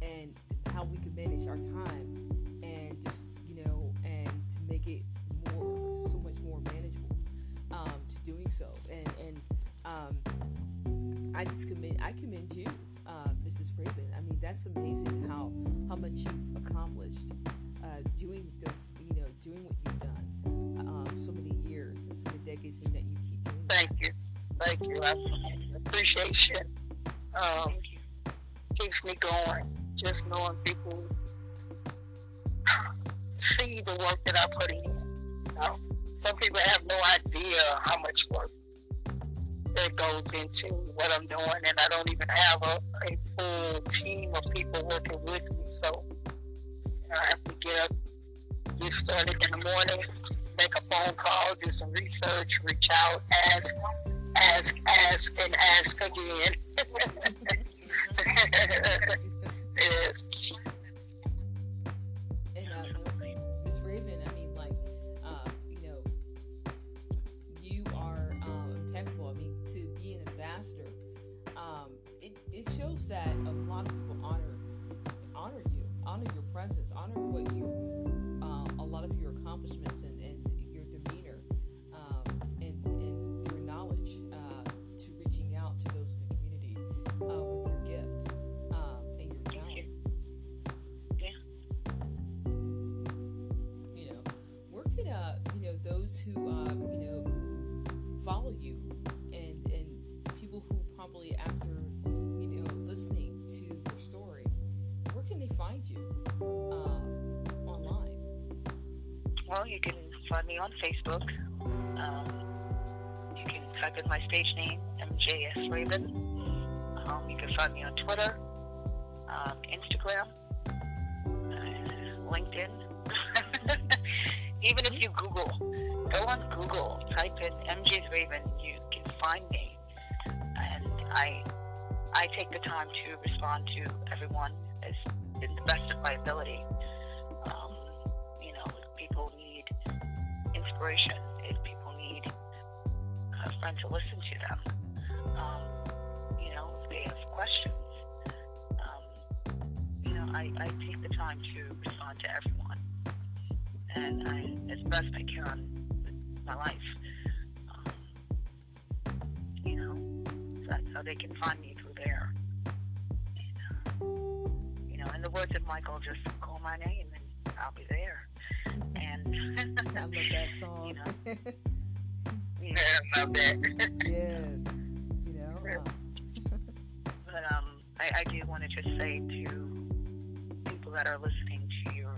and how we can manage our time, and just, you know, and to make it so much more manageable, to doing so, and I commend you, Mrs. Raven. I mean, that's amazing how much you've accomplished. Doing what you've done, so many years and so many decades, and that you keep doing. Thank you. Appreciation keeps me going. Just knowing people see the work that I put in. You know, some people have no idea how much work that goes into what I'm doing, and I don't even have a full team of people working with me. So I have to get up, get started in the morning, make a phone call, do some research, reach out, ask again. Yes. And Miss Raven, I mean, like, you know, you are impeccable. I mean, to be an ambassador, it shows that a lot of people honor you. Honor your presence, honor what you, a lot of your accomplishments and your demeanor, and your knowledge, to reaching out to those in the community, with your gift, and your talent. Yeah. You know, where could, those who, who follow you, and people who probably after, listening to your story, where can they find you online? Well, you can find me on Facebook. You can type in my stage name, MJS Raven. You can find me on Twitter, Instagram, LinkedIn. Even if you Google, go on Google, type in MJS Raven, you can find me. And I take the time to respond to everyone in the best of my ability. If people need inspiration, if people need a friend to listen to them, if they have questions, I take the time to respond to everyone, and I, as best I can on my life, so that's how they can find me through there. In the words of Michael, just call my name and I'll be there. And I love that song. I love that. Yes. But I do want to just say to people that are listening to your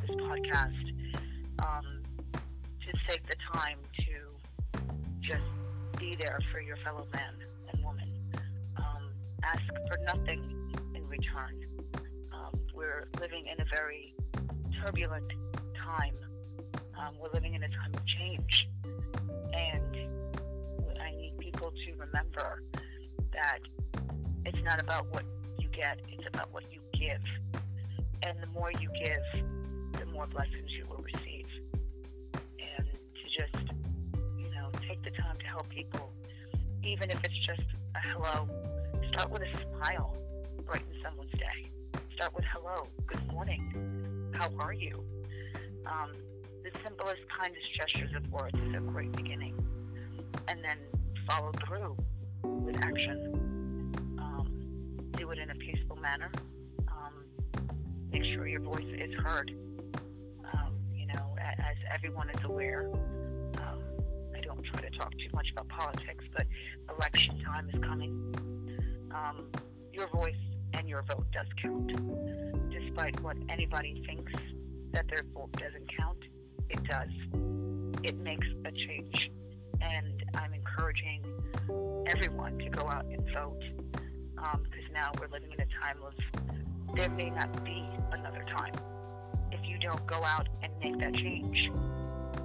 this podcast, to take the time to just be there for your fellow man and woman. Ask for nothing in return. We're living in a very turbulent time. We're living in a time of change, and remember that it's not about what you get, it's about what you give. And the more you give, the more blessings you will receive. And to just, you know, take the time to help people, even if it's just a hello. Start with a smile, brighten someone's day. Start with hello, good morning, how are you? The simplest, kindest gestures of words is a great beginning. And then follow through with action. Do it in a peaceful manner. Make sure your voice is heard. You know, as everyone is aware, I don't try to talk too much about politics, but election time is coming. Your voice and your vote does count. Despite what anybody thinks that their vote doesn't count, it does. It makes a change. And I'm encouraging everyone to go out and vote, because now we're living in a time of there may not be another time. If you don't go out and make that change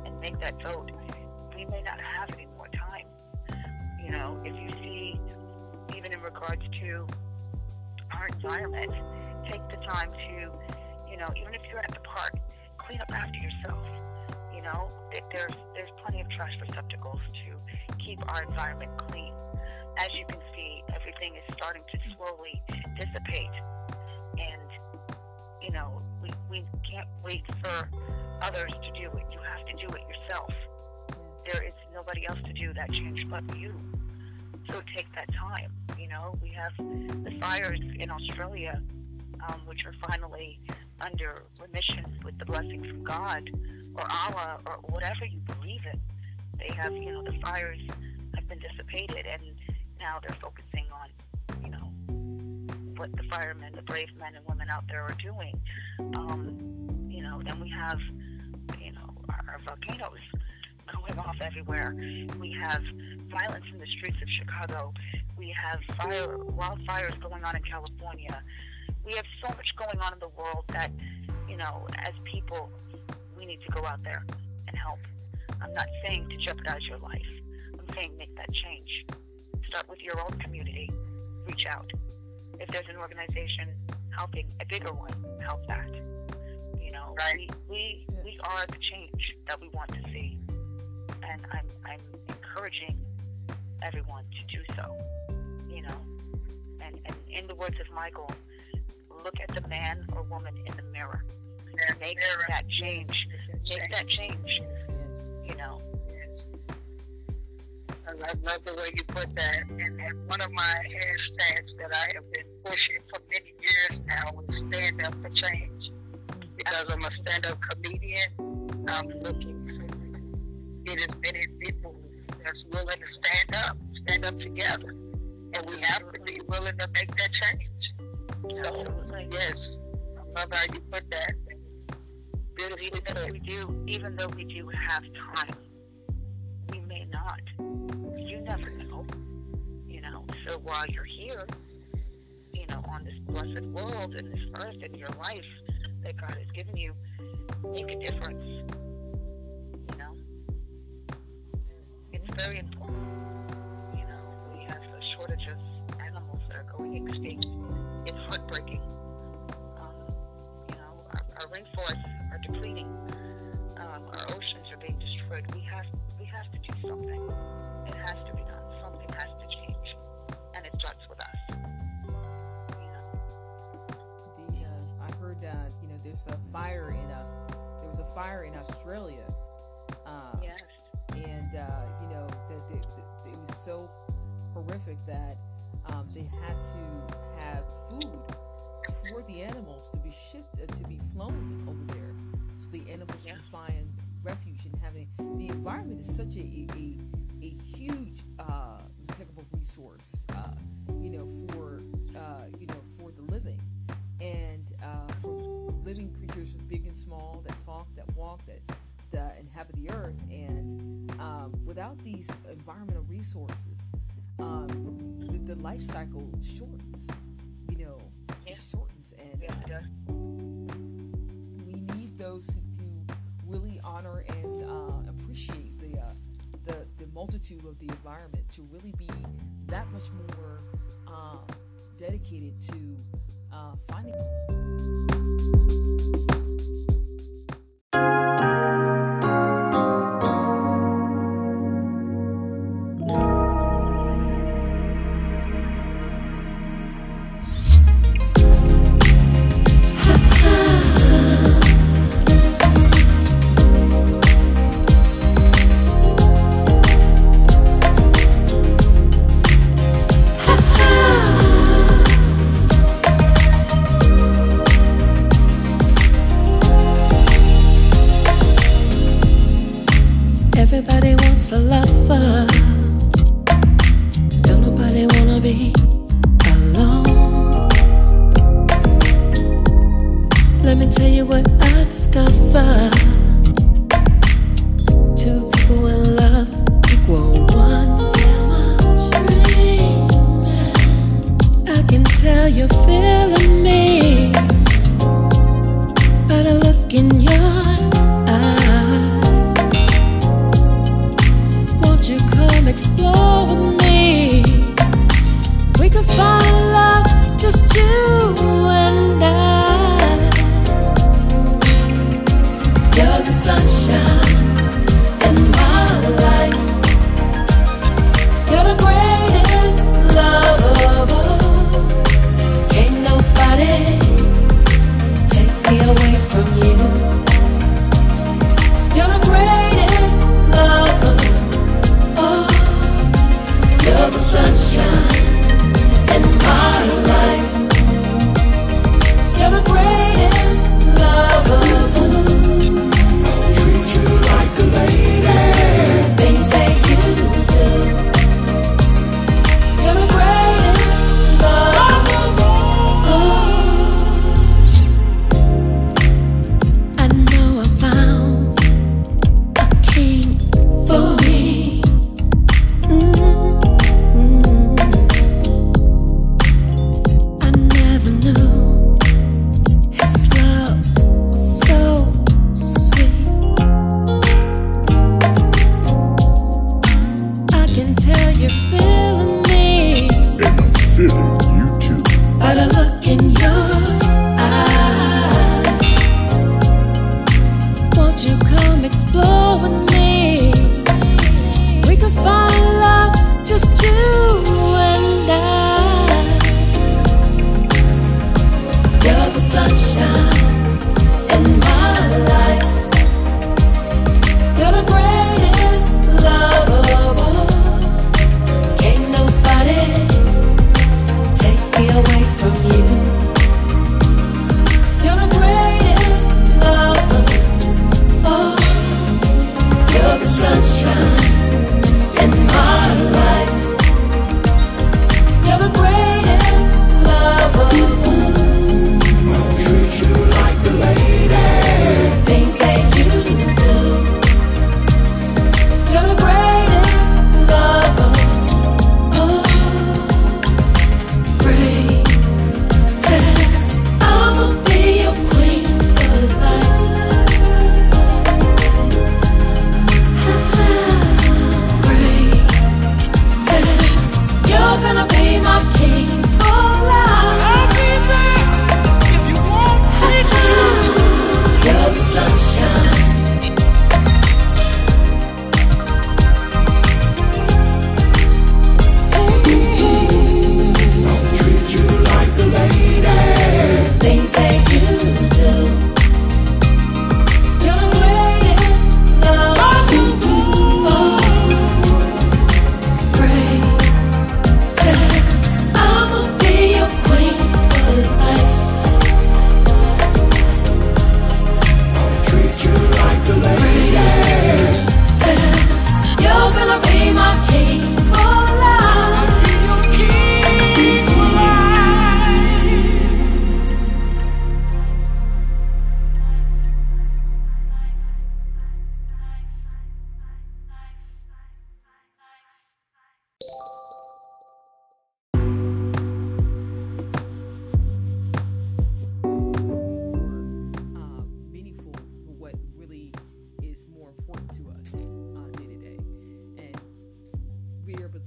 and make that vote, we may not have any more time. You know, if you see, even in regards to our environment, take the time to, you know, even if you're at the park, clean up after yourself. You know, there's plenty of trash receptacles to keep our environment clean. As you can see, everything is starting to slowly dissipate. And, you know, we can't wait for others to do it. You have to do it yourself. There is nobody else to do that change but you. So take that time. You know, we have the fires in Australia, which are finally under remission with the blessing from God or Allah or whatever you believe in. They have, you know, the fires have been dissipated, and now they're focusing on, you know, what the firemen, the brave men and women out there are doing. You know, then we have, you know, our volcanoes going off everywhere. We have violence in the streets of Chicago. We have wildfires going on in California. We have so much going on in the world that, you know, as people, we need to go out there and help. I'm not saying to jeopardize your life. I'm saying make that change. Start with your own community. Reach out. If there's an organization helping a bigger one, help that. You know, right. We are the change that we want to see. And I'm encouraging everyone to do so, you know. And in the words of Michael, look at the man or woman in the mirror. Make that change. Make that change. You know. Yes. I love the way you put that. And one of my hashtags that I have been pushing for many years now is Stand Up for Change. Because I'm a stand-up comedian, I'm looking to get as many people that's willing to stand up together. And we have to be willing to make that change. So, yes, I love how you put that. Even though we do have time, we may not. You never know, you know. So while you're here, you know, on this blessed world and this earth and your life that God has given you, make a difference. You know, it's very important. You know, we have a shortage of animals that are going extinct. It's heartbreaking. You know, our rainforests are depleting. Our oceans are being destroyed. We have to do something. It has to be done. Something has to change, and it starts with us. You know. I heard that, you know, there's a fire in us. There was a fire in Australia. Yes. And you know, it was so horrific that they had to have food for the animals to be shipped, to be flown over there, so the animals can find refuge. And having the environment is such a huge impeccable resource, you know, for for the living, and for living creatures, big and small, that talk, that walk, that inhabit the earth. And without these environmental resources, the life cycle shortens. You know, it shortens, and we need those who really honor and appreciate the multitude of the environment to really be that much more dedicated to finding. Greatest love of all. Treat you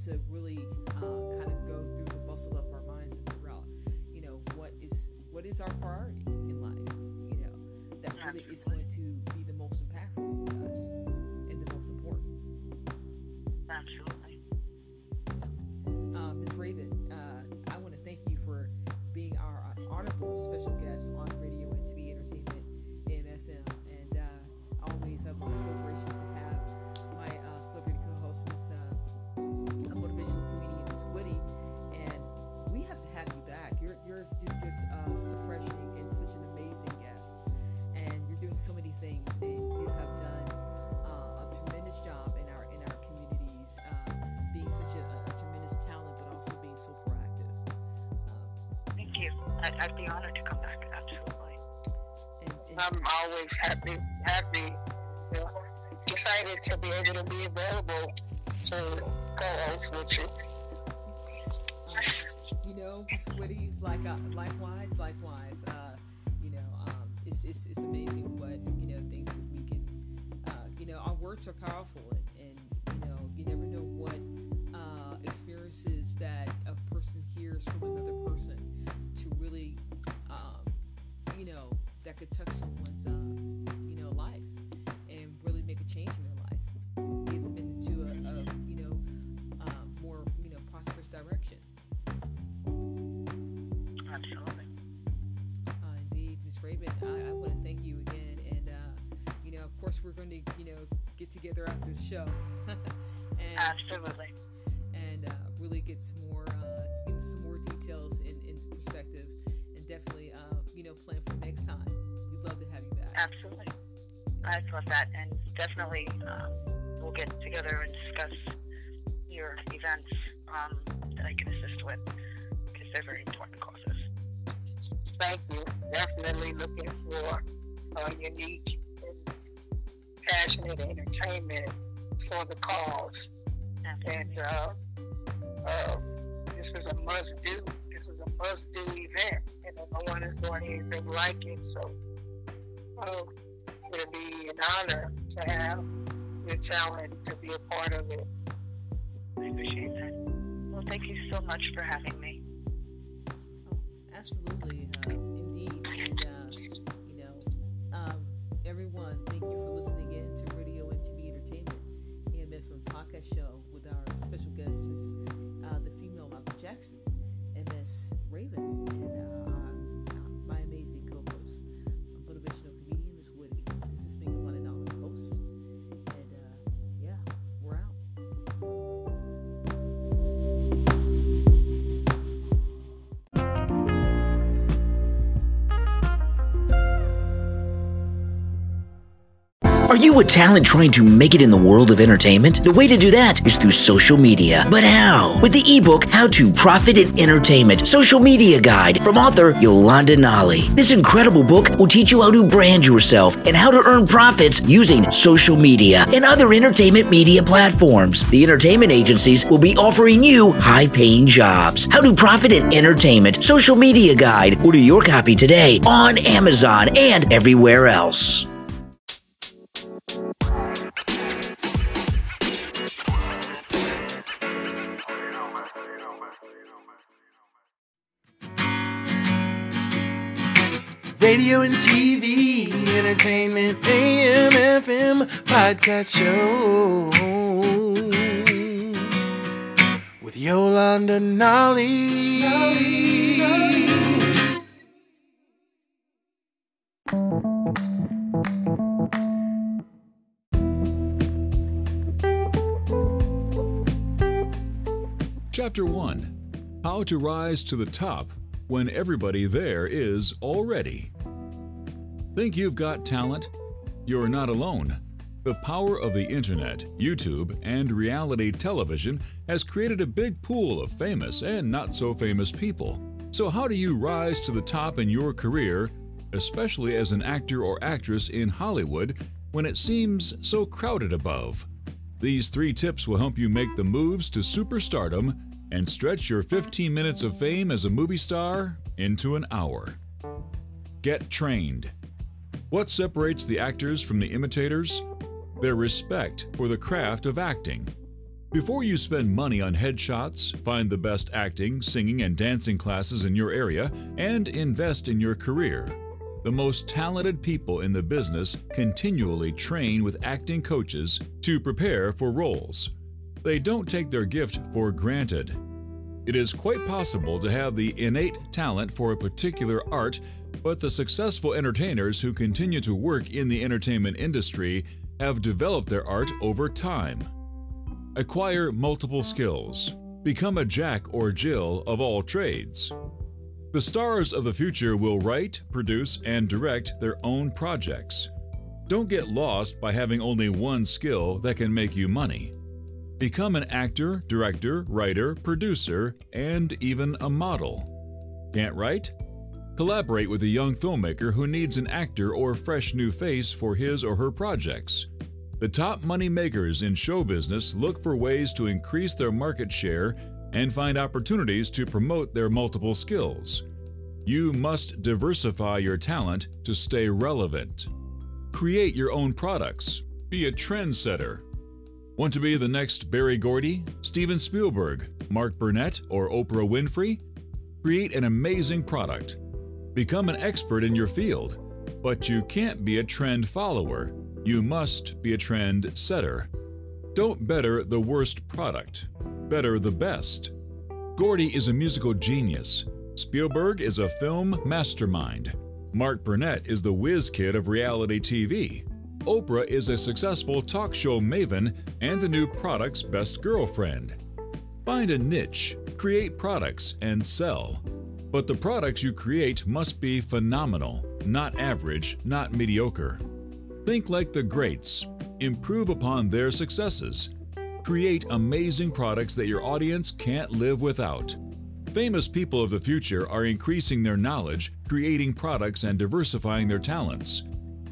to really kind of go through the bustle of our minds and figure out, you know, what is our priority in life, you know, that really is going to be the most impactful to us and the most important. Absolutely. Ms. Raven, I want to thank you for being our honorable special guest on Radio and TV Entertainment and FM, and always I'm so gracious to have my celebrity co-host, Ms. A motivational comedian, Ms. Woody, and we have to have you back. You're just so refreshing and such an amazing guest, and you're doing so many things, and you have done a tremendous job in our communities, being such a tremendous talent, but also being so proactive. Thank you. I'd be honored to come back. Absolutely. And I'm always happy. Excited to be able to be available to co-host with you. You know, Ms. Woody, likewise. You know, it's amazing what, you know, things that we can. You know, our words are powerful, and you know, you never know what experiences that a person hears from another person to really, you know, that could touch someone's you know, life. Change in their life, get them into a you know, more, you know, prosperous direction. Absolutely. Indeed, Ms. Raven, I want to thank you again, and you know, of course, we're going to, you know, get together after the show, and, absolutely, and really get some more details in perspective, and definitely you know, plan for next time. We'd love to have you back. Absolutely. I'd love that, and definitely we'll get together and discuss your events that I can assist with, because they're very important causes. Thank you. Definitely looking for unique and passionate entertainment for the cause. Absolutely. And this is a must-do. This is a must-do event, and no one is doing anything like it, so... it'll be an honor to have your talent to be a part of it. I appreciate that. Well, thank you so much for having me. Oh, absolutely, indeed. And, you know, everyone, thank you for listening in to Radio and TV Entertainment, the MFM podcast show with our special guest, Ms. The female Michael Jackson, and Ms. Raven, and my amazing co-host, motivational comedian, Ms. Woody. This has been the one and only host. And yeah, we're out. Are you a talent trying to make it in the world of entertainment? The way to do that is through social media. But how? With the ebook, How to Profit in Entertainment, Social Media Guide, from author Yolanda Nolly. This incredible book will teach you how to brand yourself and how to earn profits using social media and other entertainment media platforms. The entertainment agencies will be offering you high-paying jobs. How to Profit in Entertainment, Social Media Guide. Order your copy today on Amazon and everywhere else. Radio and TV, entertainment, AM, FM, podcast show with Yolanda Nolly. Chapter 1: How to Rise to the Top When Everybody There Is Already. Think you've got talent? You're not alone. The power of the internet, YouTube, and reality television has created a big pool of famous and not so famous people. So how do you rise to the top in your career, especially as an actor or actress in Hollywood, when it seems so crowded above? These 3 tips will help you make the moves to superstardom and stretch your 15 minutes of fame as a movie star into an hour. Get trained. What separates the actors from the imitators? Their respect for the craft of acting. Before you spend money on headshots, find the best acting, singing, and dancing classes in your area, and invest in your career. The most talented people in the business continually train with acting coaches to prepare for roles. They don't take their gift for granted. It is quite possible to have the innate talent for a particular art, but the successful entertainers who continue to work in the entertainment industry have developed their art over time. Acquire multiple skills. Become a Jack or Jill of all trades. The stars of the future will write, produce, and direct their own projects. Don't get lost by having only one skill that can make you money. Become an actor, director, writer, producer, and even a model. Can't write? Collaborate with a young filmmaker who needs an actor or fresh new face for his or her projects. The top money makers in show business look for ways to increase their market share and find opportunities to promote their multiple skills. You must diversify your talent to stay relevant. Create your own products. Be a trendsetter. Want to be the next Barry Gordy, Steven Spielberg, Mark Burnett, or Oprah Winfrey? Create an amazing product. Become an expert in your field, but you can't be a trend follower. You must be a trend setter. Don't better the worst product. Better the best. Gordy is a musical genius. Spielberg is a film mastermind. Mark Burnett is the whiz kid of reality TV. Oprah is a successful talk show maven and the new product's best girlfriend. Find a niche, create products, and sell. But the products you create must be phenomenal, not average, not mediocre. Think like the greats. Improve upon their successes. Create amazing products that your audience can't live without. Famous people of the future are increasing their knowledge, creating products, and diversifying their talents.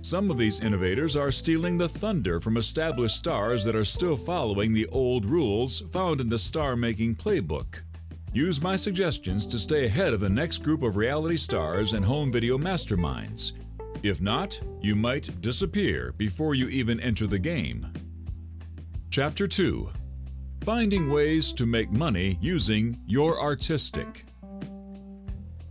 Some of these innovators are stealing the thunder from established stars that are still following the old rules found in the star-making playbook. Use my suggestions to stay ahead of the next group of reality stars and home video masterminds. If not, you might disappear before you even enter the game. Chapter 2: Finding ways to make money using your artistic.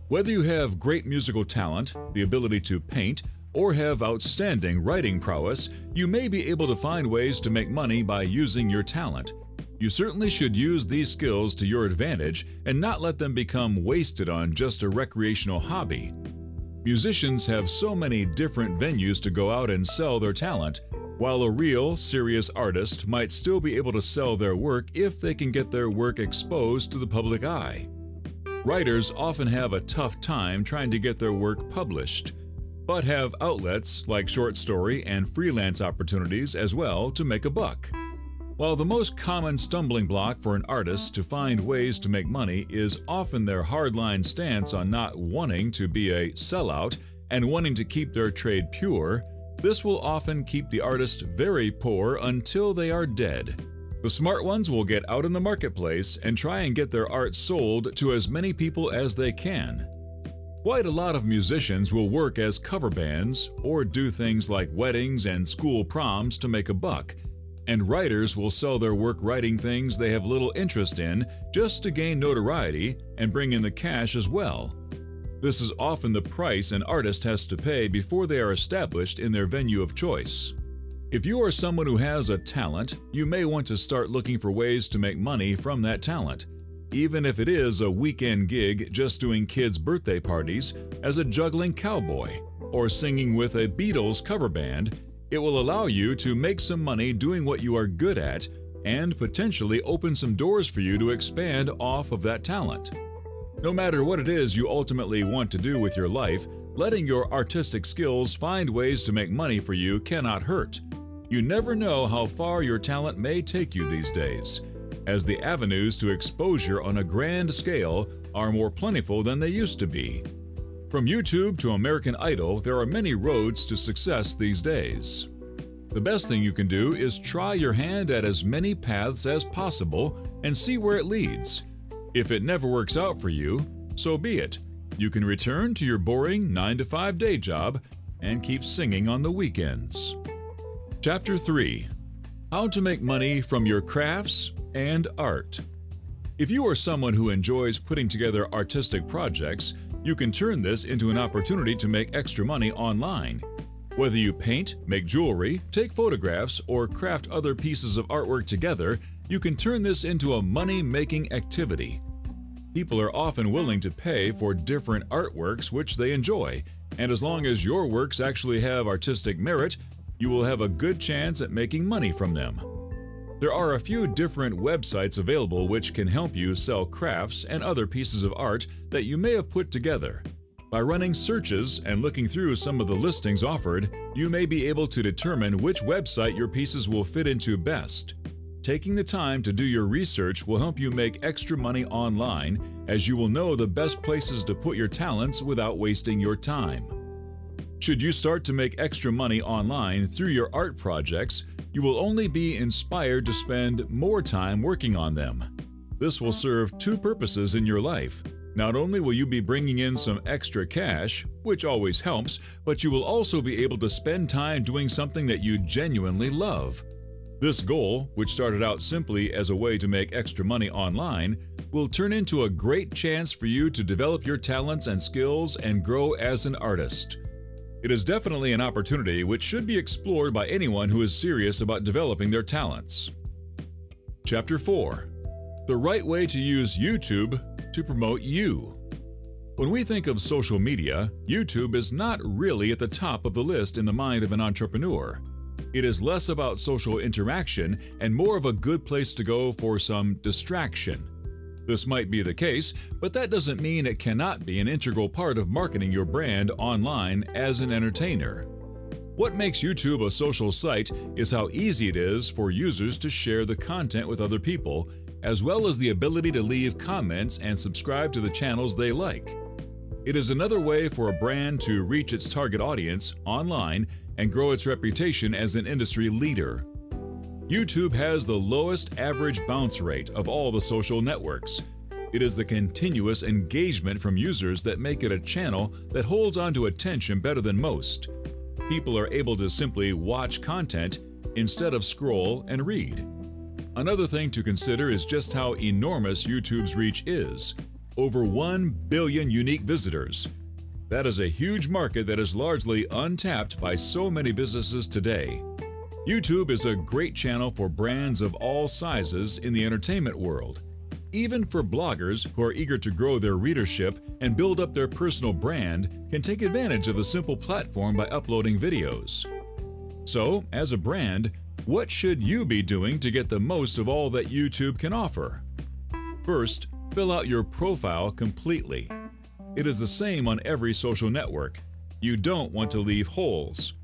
Whether you have great musical talent, the ability to paint, or have outstanding writing prowess, you may be able to find ways to make money by using your talent. You certainly should use these skills to your advantage and not let them become wasted on just a recreational hobby. Musicians have so many different venues to go out and sell their talent, while a real, serious artist might still be able to sell their work if they can get their work exposed to the public eye. Writers often have a tough time trying to get their work published, but have outlets like short story and freelance opportunities as well to make a buck. While the most common stumbling block for an artist to find ways to make money is often their hardline stance on not wanting to be a sellout and wanting to keep their trade pure, this will often keep the artist very poor until they are dead. The smart ones will get out in the marketplace and try and get their art sold to as many people as they can. Quite a lot of musicians will work as cover bands or do things like weddings and school proms to make a buck, and writers will sell their work writing things they have little interest in just to gain notoriety and bring in the cash as well. This is often the price an artist has to pay before they are established in their venue of choice. If you are someone who has a talent, you may want to start looking for ways to make money from that talent, even if it is a weekend gig just doing kids' birthday parties as a juggling cowboy or singing with a Beatles cover band. It will allow you to make some money doing what you are good at and potentially open some doors for you to expand off of that talent. No matter what it is you ultimately want to do with your life, letting your artistic skills find ways to make money for you cannot hurt. You never know how far your talent may take you these days, as the avenues to exposure on a grand scale are more plentiful than they used to be. From YouTube to American Idol, there are many roads to success these days. The best thing you can do is try your hand at as many paths as possible and see where it leads. If it never works out for you, so be it. You can return to your boring 9-to-5 day job and keep singing on the weekends. Chapter 3: How to make money from your crafts and art. If you are someone who enjoys putting together artistic projects, you can turn this into an opportunity to make extra money online. Whether you paint, make jewelry, take photographs, or craft other pieces of artwork together, you can turn this into a money-making activity. People are often willing to pay for different artworks which they enjoy, and as long as your works actually have artistic merit, you will have a good chance at making money from them. There are a few different websites available which can help you sell crafts and other pieces of art that you may have put together. By running searches and looking through some of the listings offered, you may be able to determine which website your pieces will fit into best. Taking the time to do your research will help you make extra money online, as you will know the best places to put your talents without wasting your time. Should you start to make extra money online through your art projects, you will only be inspired to spend more time working on them. This will serve two purposes in your life. Not only will you be bringing in some extra cash, which always helps, but you will also be able to spend time doing something that you genuinely love. This goal, which started out simply as a way to make extra money online, will turn into a great chance for you to develop your talents and skills and grow as an artist. It is definitely an opportunity which should be explored by anyone who is serious about developing their talents. Chapter 4: The Right Way to Use YouTube to Promote You. When we think of social media, YouTube is not really at the top of the list in the mind of an entrepreneur. It is less about social interaction and more of a good place to go for some distraction. This might be the case, but that doesn't mean it cannot be an integral part of marketing your brand online as an entertainer. What makes YouTube a social site is how easy it is for users to share the content with other people, as well as the ability to leave comments and subscribe to the channels they like. It is another way for a brand to reach its target audience online and grow its reputation as an industry leader. YouTube has the lowest average bounce rate of all the social networks. It is the continuous engagement from users that make it a channel that holds onto attention better than most. People are able to simply watch content instead of scroll and read. Another thing to consider is just how enormous YouTube's reach is. Over 1 billion unique visitors. That is a huge market that is largely untapped by so many businesses today. YouTube is a great channel for brands of all sizes in the entertainment world, even for bloggers who are eager to grow their readership and build up their personal brand can take advantage of the simple platform by uploading videos. So, as a brand, what should you be doing to get the most of all that YouTube can offer? First, fill out your profile completely. It is the same on every social network. You don't want to leave holes.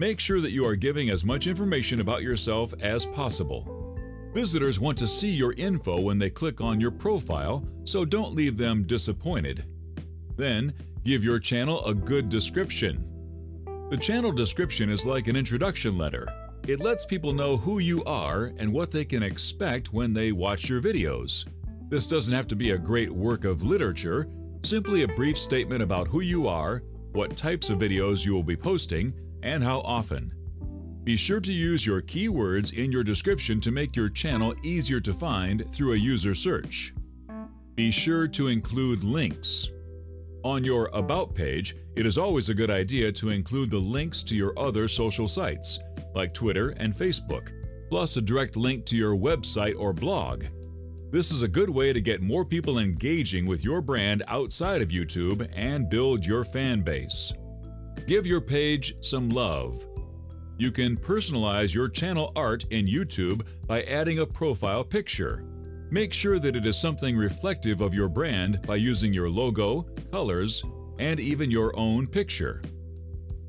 Make sure that you are giving as much information about yourself as possible. Visitors want to see your info when they click on your profile, so don't leave them disappointed. Then, give your channel a good description. The channel description is like an introduction letter. It lets people know who you are and what they can expect when they watch your videos. This doesn't have to be a great work of literature, simply a brief statement about who you are, what types of videos you will be posting, and how often. Be sure to use your keywords in your description to make your channel easier to find through a user search. Be sure to include links. On your About page, it is always a good idea to include the links to your other social sites, like Twitter and Facebook, plus a direct link to your website or blog. This is a good way to get more people engaging with your brand outside of YouTube and build your fan base. Give your page some love. You can personalize your channel art in YouTube by adding a profile picture. Make sure that it is something reflective of your brand by using your logo, colors, and even your own picture.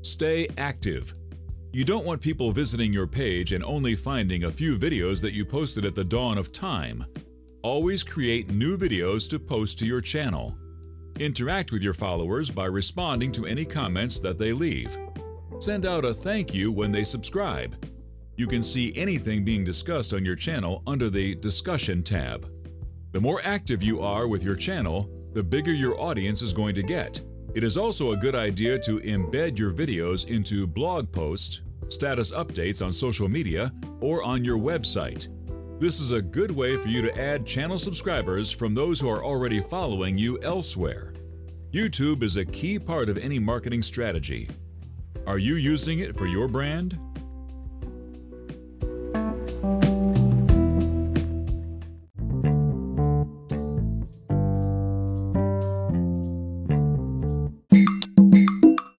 Stay active. You don't want people visiting your page and only finding a few videos that you posted at the dawn of time. Always create new videos to post to your channel. Interact with your followers by responding to any comments that they leave. Send out a thank you when they subscribe. You can see anything being discussed on your channel under the Discussion tab. The more active you are with your channel, the bigger your audience is going to get. It is also a good idea to embed your videos into blog posts, status updates on social media, or on your website. This is a good way for you to add channel subscribers from those who are already following you elsewhere. YouTube is a key part of any marketing strategy. Are you using it for your brand?